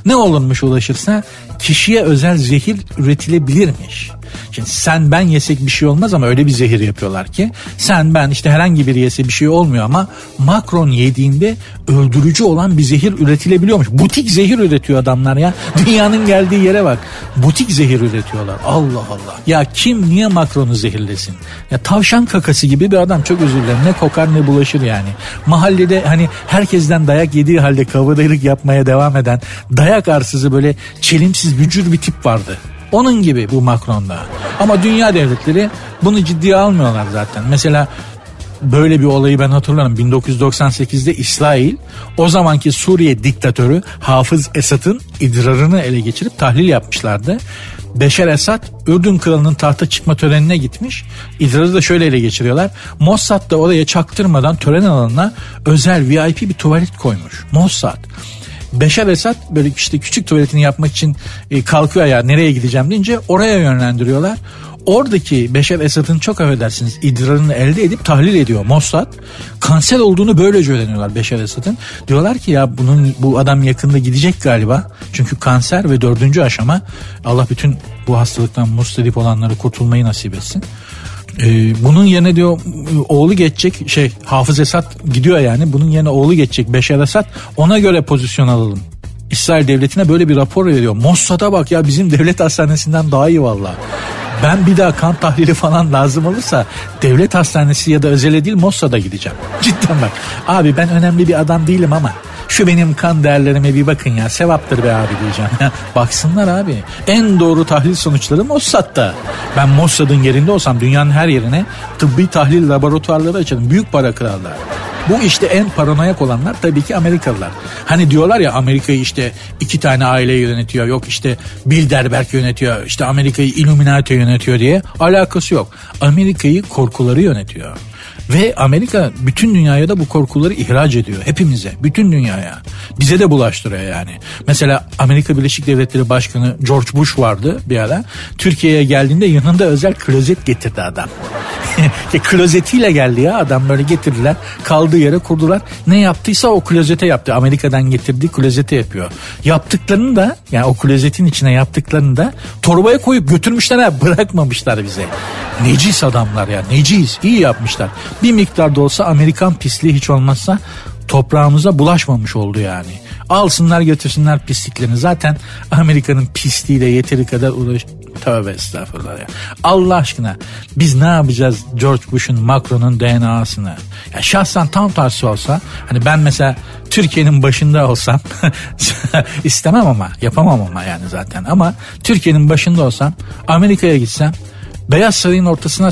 Ne olurmuş ulaşırsa? Kişiye özel zehir üretilebilirmiş. Şimdi sen ben yesek bir şey olmaz ama öyle bir zehir yapıyorlar ki sen ben işte herhangi biri yese bir şey olmuyor ama Macron yediğinde öldürücü olan bir zehir üretilebiliyormuş. Butik zehir üretiyor adamlar ya. Dünyanın geldiği yere bak. Butik zehir üretiyorlar. Allah Allah. Ya kim niye Macron'u zehirlesin? Ya tavşan kakası gibi bir adam, çok özür dilerim. Ne kokar ne bulaşır yani. Mahallede hani herkesten dayak yediği halde kavadayılık yapmaya devam eden dayak arsızı, böyle çelimsiz bücür bir tip vardı. Onun gibi bu Macron'da. Ama dünya devletleri bunu ciddiye almıyorlar zaten. Mesela böyle bir olayı ben hatırlarım. 1998'de İsrail, o zamanki Suriye diktatörü Hafız Esad'ın idrarını ele geçirip tahlil yapmışlardı. Beşer Esad, Ürdün kralının tahta çıkma törenine gitmiş. İdrarı da şöyle ele geçiriyorlar. Mossad da oraya çaktırmadan tören alanına özel VIP bir tuvalet koymuş. Mossad. Beşer Esad böyle işte küçük tuvaletini yapmak için kalkıyor ya, nereye gideceğim deyince oraya yönlendiriyorlar. Oradaki Beşer Esad'ın, çok affedersiniz, idrarını elde edip tahlil ediyor Mossad. Kanser olduğunu böylece öğreniyorlar Beşer Esad'ın. Diyorlar ki ya bu adam yakında gidecek galiba. Çünkü kanser ve 4. aşama. Allah bütün bu hastalıktan muzdarip olanlara kurtulmayı nasip etsin. Bunun yerine diyor oğlu geçecek, Hafız Esad gidiyor yani, bunun yerine oğlu geçecek Beşer Esad, ona göre pozisyon alalım. İsrail devletine böyle bir rapor veriyor. Mossad'a bak ya, bizim devlet hastanesinden daha iyi vallahi. Ben bir daha kan tahlili falan lazım olursa devlet hastanesi ya da özele değil Mossad'a gideceğim. Cidden bak. Abi ben önemli bir adam değilim ama şu benim kan değerlerime bir bakın ya, sevaptır be abi diyeceğim. Baksınlar abi. En doğru tahlil sonuçları Mossad'da. Ben Mossad'ın yerinde olsam dünyanın her yerine tıbbi tahlil laboratuvarları açarım. Büyük para kırarlar. Bu işte en paranoyak olanlar tabii ki Amerikalılar. Hani diyorlar ya, Amerika'yı işte 2 aile yönetiyor. Yok işte Bilderberg yönetiyor. İşte Amerika'yı Illuminati yönetiyor diye. Alakası yok. Amerika'yı korkuları yönetiyor. Ve Amerika bütün dünyaya da bu korkuları ihraç ediyor. Hepimize, bütün dünyaya. Bize de bulaştırıyor yani. Mesela Amerika Birleşik Devletleri Başkanı George Bush vardı bir ara. Türkiye'ye geldiğinde yanında özel klozet getirdi adam. Klozetiyle geldi ya adam, böyle getirdiler. Kaldığı yere kurdular. Ne yaptıysa o klozete yaptı. Amerika'dan getirdiği klozete yapıyor. Yaptıklarını da, yani o klozetin içine yaptıklarını da torbaya koyup götürmüşler ha, bırakmamışlar bize. Necis adamlar ya, necis. İyi yapmışlar. Bir miktar da olsa Amerikan pisliği hiç olmazsa toprağımıza bulaşmamış oldu yani. Alsınlar götürsünler pisliklerini. Zaten Amerika'nın pisliğiyle yeteri kadar tövbe estağfurullah ya. Allah aşkına biz ne yapacağız George Bush'un, Macron'un DNA'sını? Ya şahsen tam tersi olsa, hani ben mesela Türkiye'nin başında olsam istemem ama yapamam ama yani zaten, ama Türkiye'nin başında olsam Amerika'ya gitsem Beyaz Saray'ın ortasına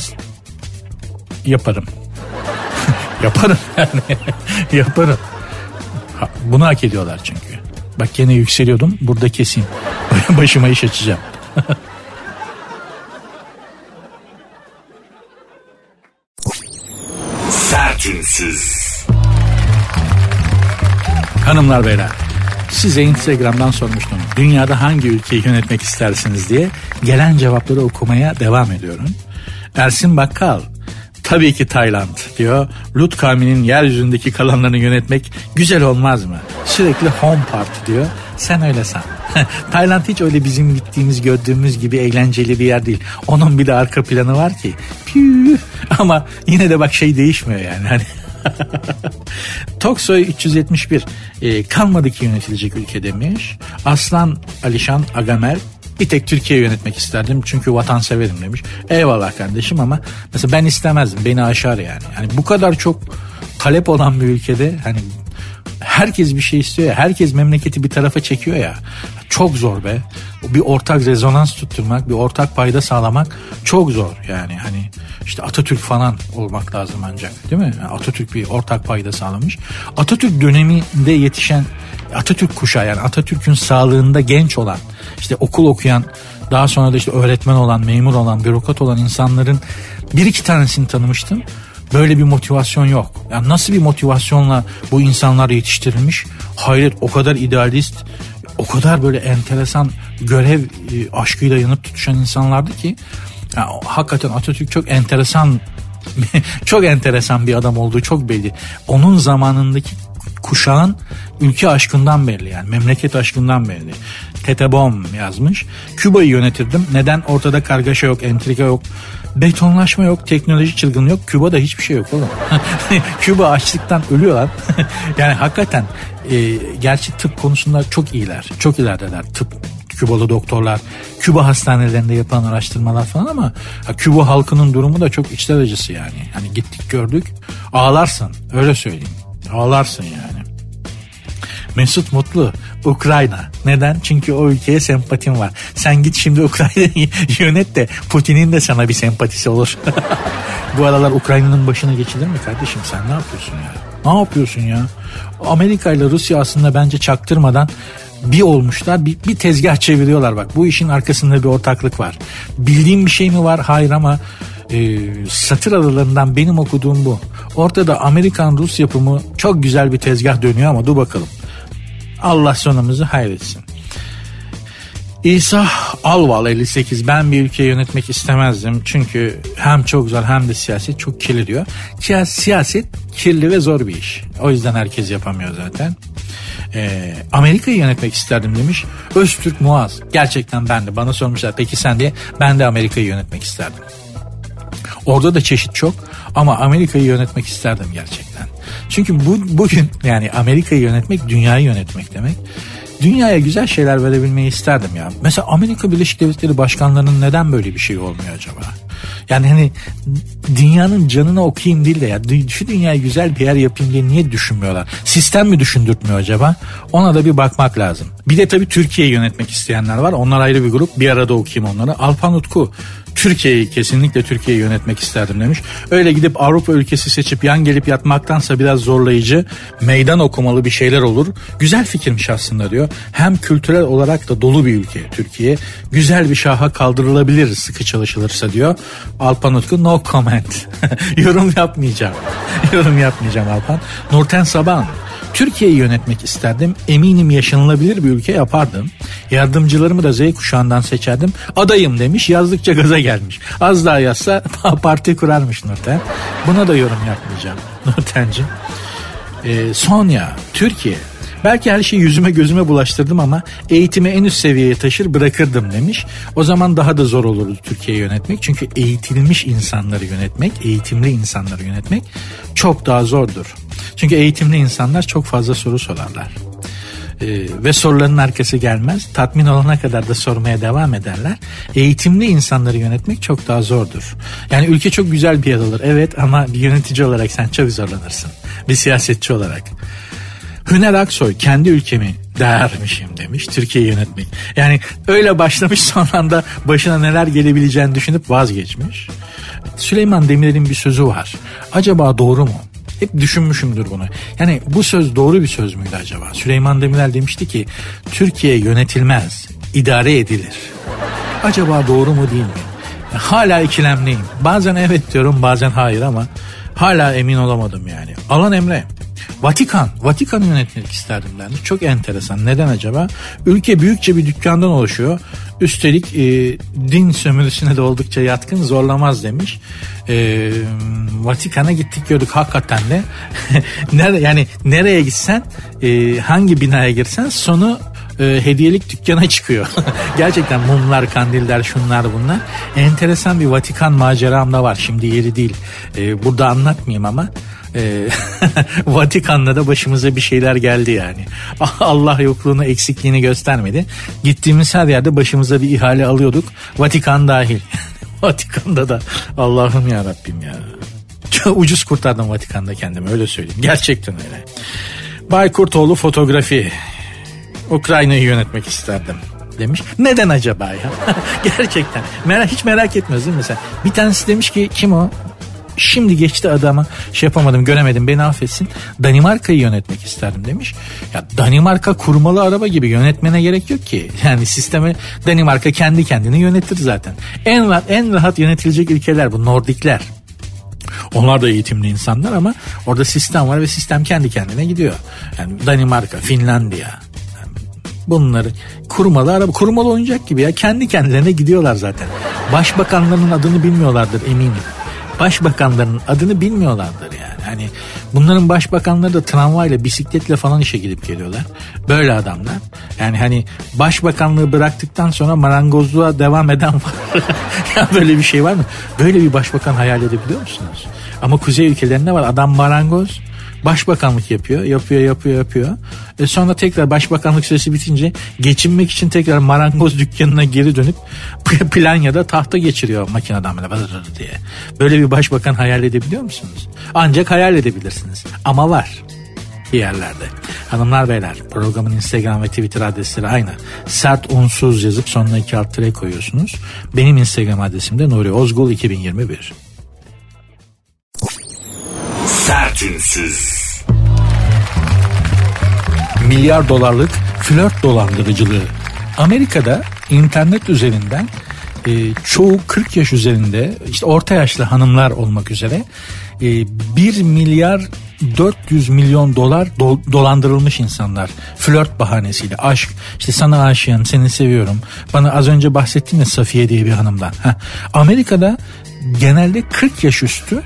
yaparım. Yaparım yani. Yaparım. Bunu hak ediyorlar çünkü. Bak gene yükseliyordum. Burada keseyim. Başıma iş açacağım. Sert Ünsüz. Hanımlar beyler, size Instagram'dan sormuştum. Dünyada hangi ülkeyi yönetmek istersiniz diye. Gelen cevapları okumaya devam ediyorum. Ersin Bakkal, tabii ki Tayland diyor. Lut kavminin yeryüzündeki kalanlarını yönetmek güzel olmaz mı? Sürekli home party diyor. Sen öyle san. Tayland hiç öyle bizim gittiğimiz, gördüğümüz gibi eğlenceli bir yer değil. Onun bir de arka planı var ki. Piyuh. Ama yine de bak şey değişmiyor yani. Hani Toksoy 371 kalmadı ki yönetilecek ülke demiş. Aslan Alişan Agamer, bir tek Türkiye'yi yönetmek isterdim çünkü vatanseverim demiş. Eyvallah kardeşim, ama mesela ben istemezdim, beni aşar yani. Yani bu kadar çok talep olan bir ülkede hani herkes bir şey istiyor ya, herkes memleketi bir tarafa çekiyor ya, çok zor be. Bir ortak rezonans tutturmak, bir ortak payda sağlamak çok zor yani. Hani işte Atatürk falan olmak lazım ancak, değil mi? Yani Atatürk bir ortak payda sağlamış. Atatürk döneminde yetişen Atatürk kuşağı, yani Atatürk'ün sağlığında genç olan, işte okul okuyan, daha sonra da işte öğretmen olan, memur olan, bürokrat olan insanların bir iki tanesini tanımıştım. Böyle bir motivasyon yok. Yani nasıl bir motivasyonla bu insanlar yetiştirilmiş? Hayret, o kadar idealist, o kadar böyle enteresan görev aşkıyla yanıp tutuşan insanlardı ki. Yani hakikaten Atatürk çok enteresan çok enteresan bir adam olduğu çok belli. Onun zamanındaki kuşağın ülke aşkından belli yani, memleket aşkından belli. Tetebom yazmış. Küba'yı yönetirdim. Neden? Ortada kargaşa yok, entrika yok, betonlaşma yok, teknoloji çılgını yok. Küba'da hiçbir şey yok oğlum. Küba açlıktan ölüyorlar. Yani hakikaten gerçi tıp konusunda çok iyiler. Çok ilerideler tıp. Kübalı doktorlar, Küba hastanelerinde yapılan araştırmalar falan, ama Küba halkının durumu da çok içler acısı yani. Hani gittik gördük, ağlarsın, öyle söyleyeyim. Ağlarsın yani. Mesut Mutlu, Ukrayna. Neden? Çünkü o ülkeye sempatim var. Sen git şimdi Ukrayna'yı yönet de Putin'in de sana bir sempatisi olur. Bu aralar Ukrayna'nın başına geçilir mi kardeşim? Sen ne yapıyorsun ya? Ne yapıyorsun ya? Amerika ile Rusya aslında bence çaktırmadan bir olmuşlar, bir tezgah çeviriyorlar. Bak, bu işin arkasında bir ortaklık var. Bildiğim bir şey mi var? Hayır, ama satır aralarından benim okuduğum bu. Ortada Amerikan-Rus yapımı çok güzel bir tezgah dönüyor, ama dur bakalım. Allah sonumuzu hayretsin. İsa Alval 58, ben bir ülkeyi yönetmek istemezdim çünkü hem çok zor hem de siyaset çok kirli diyor. Siyaset kirli ve zor bir iş. O yüzden herkes yapamıyor zaten. Amerika'yı yönetmek isterdim demiş Öztürk Muaz. Gerçekten ben de, bana sormuşlar peki sen diye, ben de Amerika'yı yönetmek isterdim. Orada da çeşit çok, ama Amerika'yı yönetmek isterdim gerçekten. Çünkü bugün yani Amerika'yı yönetmek dünyayı yönetmek demek. Dünyaya güzel şeyler verebilmeyi isterdim ya. Mesela Amerika Birleşik Devletleri başkanlarının neden böyle bir şey olmuyor acaba? Yani hani dünyanın canına okuyayım değil de ya, şu dünyayı güzel bir yer yapayım diye niye düşünmüyorlar? Sistem mi düşündürtmüyor acaba? Ona da bir bakmak lazım. Bir de tabii Türkiye'yi yönetmek isteyenler var. Onlar ayrı bir grup. Bir arada okuyayım onları. Alpan Utku, Türkiye'yi, kesinlikle Türkiye'yi yönetmek isterdim demiş. Öyle gidip Avrupa ülkesi seçip yan gelip yatmaktansa biraz zorlayıcı, meydan okumalı bir şeyler olur. Güzel fikirmiş aslında diyor. Hem kültürel olarak da dolu bir ülke Türkiye. Güzel bir şaha kaldırılabilir sıkı çalışılırsa diyor. Alpan Utku, no comment. Yorum yapmayacağım Alpan. Nurten Saban, Türkiye'yi yönetmek isterdim. Eminim yaşanılabilir bir ülke yapardım. Yardımcılarımı da Z kuşağından seçerdim. Adayım demiş, yazdıkça gaza gelmiş. Az daha yazsa parti kurarmış Nurten. Buna da yorum yapmayacağım Nurten'ciğim. Sonya, Türkiye. Belki her şeyi yüzüme gözüme bulaştırdım ama eğitimi en üst seviyeye taşır bırakırdım demiş. O zaman daha da zor olurdu Türkiye'yi yönetmek. Çünkü eğitilmiş insanları yönetmek, eğitimli insanları yönetmek çok daha zordur. Çünkü eğitimli insanlar çok fazla soru sorarlar. Ve soruların arkası gelmez. Tatmin olana kadar da sormaya devam ederler. Eğitimli insanları yönetmek çok daha zordur. Yani ülke çok güzel bir yer olur. Evet, ama bir yönetici olarak sen çok zorlanırsın. Bir siyasetçi olarak. Hüner Aksoy, kendi ülkemi değermişim demiş. Türkiye'yi yönetmek. Yani öyle başlamış, sonra da başına neler gelebileceğini düşünüp vazgeçmiş. Süleyman Demirel'in bir sözü var. Acaba doğru mu? Hep düşünmüşümdür bunu. Yani bu söz doğru bir söz müydü acaba? Süleyman Demirel demişti ki Türkiye yönetilmez, idare edilir. Acaba doğru mu değil mi? Hala ikilemliyim. Bazen evet diyorum, bazen hayır, ama hala emin olamadım yani. Alan Emre, Vatikan'ı yönetmek isterdim ben de. Çok enteresan. Neden acaba? Ülke büyükçe bir dükkandan oluşuyor. Üstelik din sömürüsüne de oldukça yatkın, zorlamaz demiş. Vatikan'a gittik gördük hakikaten de. Yani nereye gitsen, hangi binaya girsen sonu hediyelik dükkana çıkıyor. Gerçekten mumlar, kandiller, şunlar bunlar. Enteresan bir Vatikan maceram da var. Şimdi yeri değil. Burada anlatmayayım ama Vatikan'da da başımıza bir şeyler geldi yani. Allah yokluğunu, eksikliğini göstermedi. Gittiğimiz her yerde başımıza bir ihale alıyorduk. Vatikan dahil. Vatikan'da da Allah'ım ya Rabbim ya. Ucuz kurtardım Vatikan'da kendimi, öyle söyleyeyim. Gerçekten öyle. Baykurtoğlu fotoğrafı. Ukrayna'yı yönetmek isterdim demiş. Neden acaba ya? Gerçekten. Hiç merak etmez değil mi sen? Bir tanesi demiş ki, kim o? Şimdi geçti adama, yapamadım, göremedim, beni affetsin. Danimarka'yı yönetmek isterdim demiş. Ya Danimarka kurmalı araba gibi, yönetmene gerek yok ki. Yani sisteme Danimarka kendi kendini yönetir zaten. En rahat yönetilecek ülkeler bu, Nordikler. Onlar da eğitimli insanlar ama orada sistem var ve sistem kendi kendine gidiyor. Yani Danimarka, Finlandiya. Bunları kurmalı araba, kurmalı oyuncak gibi ya, kendi kendilerine gidiyorlar zaten. Başbakanların adını bilmiyorlardır eminim. Başbakanların adını bilmiyorlardır yani. Hani bunların başbakanları da tramvayla, bisikletle falan işe gidip geliyorlar. Böyle adamlar. Yani hani başbakanlığı bıraktıktan sonra marangozluğa devam eden var. Ya böyle bir şey var mı? Böyle bir başbakan hayal edebiliyor musunuz? Ama kuzey ülkelerinde var. Adam marangoz. Başbakanlık yapıyor. Sonra tekrar başbakanlık süresi bitince geçinmek için tekrar marangoz dükkanına geri dönüp plan ya da tahta geçiriyor makineden böyle diye. Böyle bir başbakan hayal edebiliyor musunuz? Ancak hayal edebilirsiniz. Ama var bir yerlerde. Hanımlar beyler, programın Instagram ve Twitter adresleri aynı. Sert Ünsüz yazıp sonuna 2 _ koyuyorsunuz. Benim Instagram adresim de Nuri Ozgul 2021. Sert Ünsüz. Milyar $'lık flört dolandırıcılığı. Amerika'da internet üzerinden çoğu 40 yaş üzerinde, işte orta yaşlı hanımlar olmak üzere 1 milyar $400 milyon dolandırılmış insanlar flört bahanesiyle. Aşk, işte sana aşığım, seni seviyorum, bana az önce bahsettin ya Safiye diye bir hanımdan. Amerika'da genelde 40 yaş üstü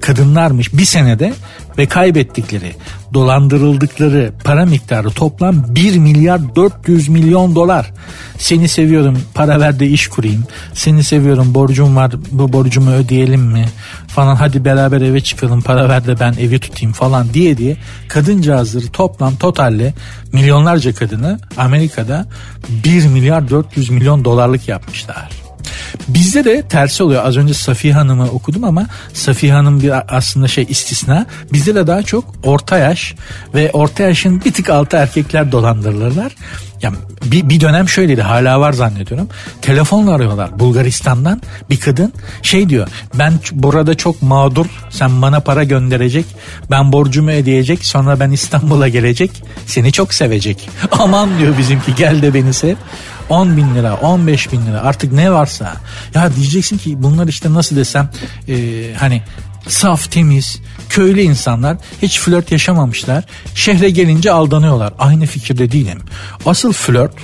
kadınlarmış bir senede ve kaybettikleri, dolandırıldıkları para miktarı toplam 1 milyar $400 milyon dolar. Seni seviyorum, para ver de iş kurayım. Seni seviyorum, borcum var, bu borcumu ödeyelim mi falan, hadi beraber eve çıkalım, para ver de ben evi tutayım falan diye kadıncağızları toplam totalle milyonlarca kadını Amerika'da 1 milyar $400 milyon dolarlık yapmışlar. Bizde de tersi oluyor. Az önce Safiye Hanım'ı okudum ama Safiye Hanım bir aslında istisna. Bizde de daha çok orta yaş ve orta yaşın bir tık altı erkekler dolandırılırlar. Ya bir dönem şöyleydi, hala var zannediyorum. Telefonla arıyorlar Bulgaristan'dan bir kadın. Diyor, ben burada çok mağdur, sen bana para gönderecek, ben borcumu ödeyecek, sonra ben İstanbul'a gelecek, seni çok sevecek. Aman diyor bizimki, gel de beni sev. 10.000 lira, 15.000 lira, artık ne varsa. Ya diyeceksin ki bunlar işte nasıl desem hani saf, temiz, köylü insanlar, hiç flört yaşamamışlar. Şehre gelince aldanıyorlar. Aynı fikirde değilim. Asıl flört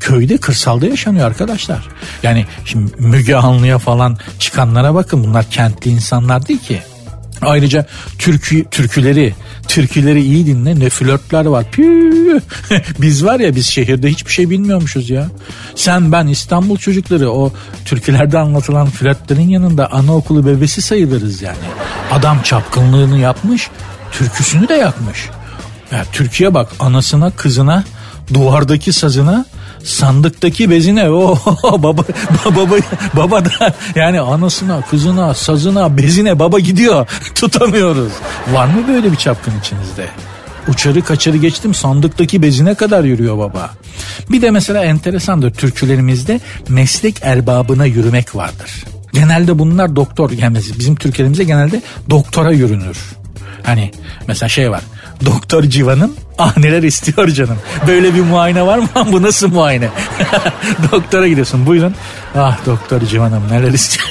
köyde, kırsalda yaşanıyor arkadaşlar. Yani şimdi Müge Anlı'ya falan çıkanlara bakın, bunlar kentli insanlar değil ki. Ayrıca türküleri iyi dinle, ne flörtler var. Biz var ya, biz şehirde hiçbir şey bilmiyormuşuz ya. Sen, ben, İstanbul çocukları o türkülerde anlatılan flörtlerin yanında anaokulu bebesi sayılırız yani. Adam çapkınlığını yapmış, türküsünü de yakmış. Ya Türkiye bak, anasına, kızına, duvardaki sazına, sandıktaki bezine. Baba da yani anasına, kızına, sazına, bezine baba gidiyor. Tutamıyoruz. Var mı böyle bir çapkın içinizde? Uçarı kaçarı geçtim, sandıktaki bezine kadar yürüyor baba. Bir de mesela enteresandır, türkülerimizde meslek erbabına yürümek vardır. Genelde bunlar doktor, yani bizim Türklerimizde genelde doktora yürünür. Hani mesela var. Doktor Civan'ın neler istiyor canım. Böyle bir muayene var mı? Bu nasıl muayene? Doktora gidiyorsun. Buyurun. Doktor Civan'ım neler istiyor.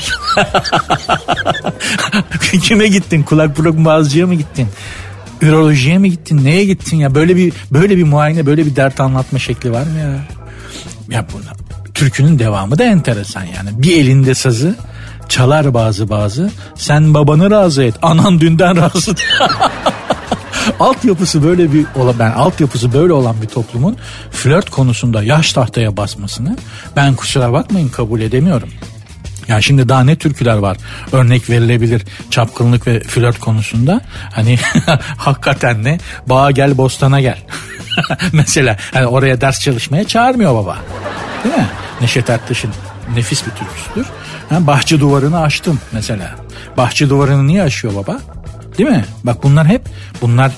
Kime gittin? Kulak burun boğazcıya mı gittin? Ürolojiye mi gittin? Neye gittin ya? Böyle bir muayene, böyle bir dert anlatma şekli var mı ya? Ya buna türkünün devamı da enteresan yani. Bir elinde sazı çalar bazı. Sen babanı razı et. Anan dünden razı. Altyapısı böyle olan bir toplumun flört konusunda yaş tahtaya basmasını ben kusura bakmayın kabul edemiyorum. Ya şimdi daha ne türküler var örnek verilebilir çapkınlık ve flört konusunda, hani hakikaten ne bağa gel bostana gel mesela, hani oraya ders çalışmaya çağırmıyor baba, değil mi? Neşet Ertaş'ın nefis bir türküsüdür. Yani bahçe duvarını aştım mesela. Bahçe duvarını niye aşıyor baba? Değil mi? Bak bunlar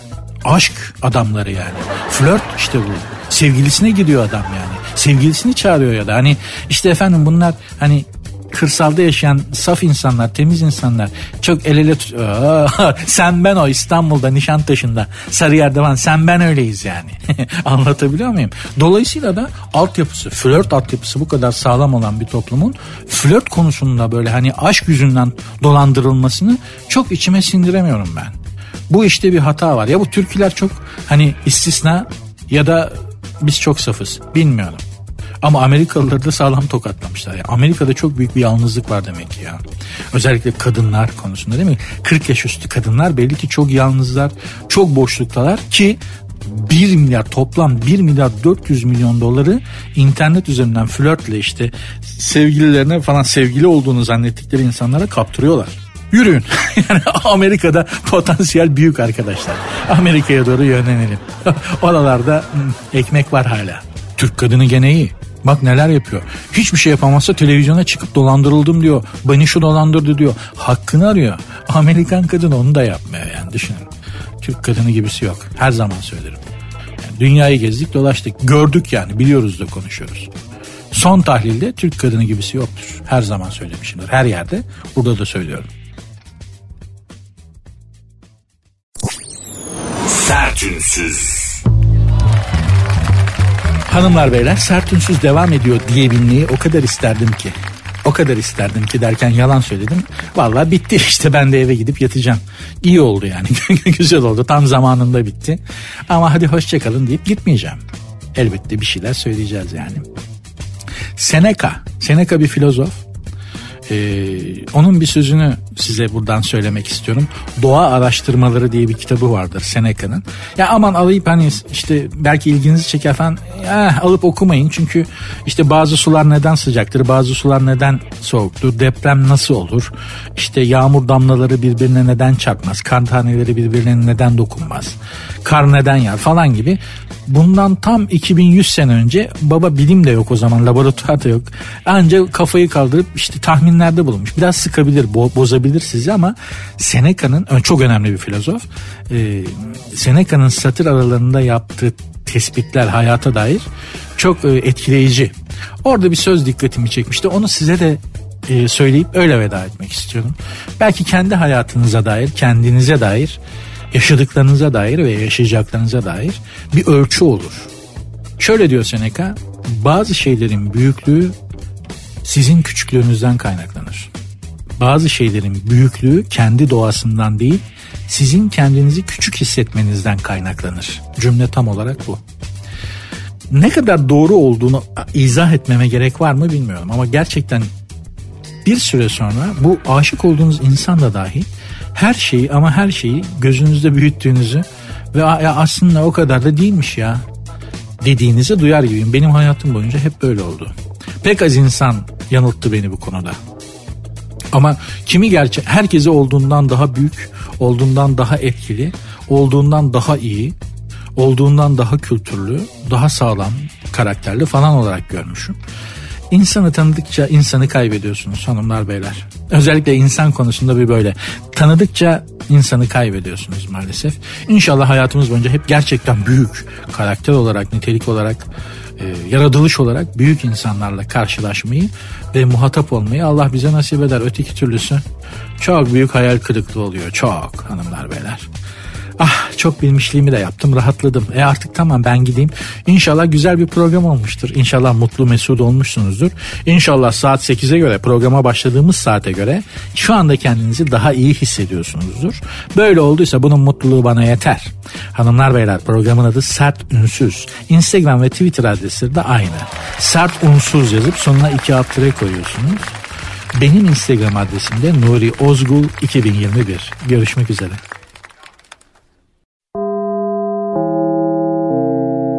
aşk adamları yani. Flört işte bu. Sevgilisine gidiyor adam yani. Sevgilisini çağırıyor ya da hani işte efendim bunlar hani kırsalda yaşayan saf insanlar, temiz insanlar çok el ele sen ben o İstanbul'da, Nişantaşı'nda, Sarıyer'de falan sen ben öyleyiz yani. Anlatabiliyor muyum? Dolayısıyla da altyapısı, flört altyapısı bu kadar sağlam olan bir toplumun flört konusunda böyle hani aşk yüzünden dolandırılmasını çok içime sindiremiyorum ben. Bu işte bir hata var. Ya bu türküler çok hani istisna ya da biz çok safız. Bilmiyorum. Ama Amerikalıları da sağlam tokatlamışlar. Yani Amerika'da çok büyük bir yalnızlık var demek ki ya. Özellikle kadınlar konusunda değil mi? 40 yaş üstü kadınlar belli ki çok yalnızlar, çok boşluktalar ki 1 milyar 400 milyon doları internet üzerinden flörtle işte sevgililerine falan sevgili olduğunu zannettikleri insanlara kaptırıyorlar. Yürüyün. Yani Amerika'da potansiyel büyük arkadaşlar. Amerika'ya doğru yönelelim. Oralarda ekmek var hala. Türk kadını gene iyi. Bak neler yapıyor. Hiçbir şey yapamazsa televizyona çıkıp dolandırıldım diyor. Beni şu dolandırdı diyor. Hakkını arıyor. Amerikan kadın onu da yapmıyor yani, düşünün. Türk kadını gibisi yok. Her zaman söylerim. Yani dünyayı gezdik dolaştık. Gördük yani, biliyoruz da konuşuyoruz. Son tahlilde Türk kadını gibisi yoktur. Her zaman söylemişimdir. Her yerde, burada da söylüyorum. Sert Ünsüz. Hanımlar beyler, Sert Ünsüz devam ediyor diye binliği o kadar isterdim ki derken yalan söyledim. Vallahi bitti işte, ben de eve gidip yatacağım. İyi oldu yani. Güzel oldu, tam zamanında bitti. Ama hadi hoşçakalın deyip gitmeyeceğim. Elbette bir şeyler söyleyeceğiz yani. Seneca bir filozof. Onun bir sözünü size buradan söylemek istiyorum. Doğa Araştırmaları diye bir kitabı vardır Seneca'nın. Ya aman alayıp hani işte belki ilginizi çeker falan alıp okumayın. Çünkü işte bazı sular neden sıcaktır, bazı sular neden soğuktur, deprem nasıl olur, İşte yağmur damlaları birbirine neden çarpmaz, kar taneleri birbirine neden dokunmaz, kar neden yağar falan gibi. Bundan tam 2100 sene önce baba bilim de yok o zaman, laboratuvar da yok. Ancak kafayı kaldırıp işte tahminlerde bulunmuş. Biraz sıkabilir, bozabilir sizi ama Seneca'nın, çok önemli bir filozof, Seneca'nın satır aralarında yaptığı tespitler hayata dair çok etkileyici. Orada bir söz dikkatimi çekmişti. Onu size de söyleyip öyle veda etmek istiyorum. Belki kendi hayatınıza dair, kendinize dair, yaşadıklarınıza dair ve yaşayacaklarınıza dair bir ölçü olur. Şöyle diyor Seneca, bazı şeylerin büyüklüğü sizin küçüklüğünüzden kaynaklanır. Bazı şeylerin büyüklüğü kendi doğasından değil, sizin kendinizi küçük hissetmenizden kaynaklanır. Cümle tam olarak bu. Ne kadar doğru olduğunu izah etmeme gerek var mı bilmiyorum ama gerçekten bir süre sonra bu aşık olduğunuz insan da dahi her şeyi gözünüzde büyüttüğünüzü ve aslında o kadar da değilmiş ya dediğinizi duyar gibiyim. Benim hayatım boyunca hep böyle oldu. Pek az insan yanılttı beni bu konuda. Ama kimi gerçek, herkese olduğundan daha büyük, olduğundan daha etkili, olduğundan daha iyi, olduğundan daha kültürlü, daha sağlam, karakterli falan olarak görmüşüm. İnsanı tanıdıkça insanı kaybediyorsunuz hanımlar beyler. Özellikle insan konusunda bir böyle. Tanıdıkça insanı kaybediyorsunuz maalesef. İnşallah hayatımız boyunca hep gerçekten büyük, karakter olarak, nitelik olarak, yaratılış olarak büyük insanlarla karşılaşmayı ve muhatap olmayı Allah bize nasip eder. Öteki türlüsü çok büyük hayal kırıklığı oluyor. Çok hanımlar beyler. Çok bilmişliğimi de yaptım, rahatladım. Artık tamam, ben gideyim. İnşallah güzel bir program olmuştur. İnşallah mutlu mesut olmuşsunuzdur. İnşallah saat 8'e göre, programa başladığımız saate göre şu anda kendinizi daha iyi hissediyorsunuzdur. Böyle olduysa bunun mutluluğu bana yeter. Hanımlar beyler, programın adı Sert Ünsüz. Instagram ve Twitter adresleri de aynı. Sert Ünsüz yazıp sonuna 2 koyuyorsunuz. Benim Instagram adresim de Nuri Ozgul 2021. Görüşmek üzere.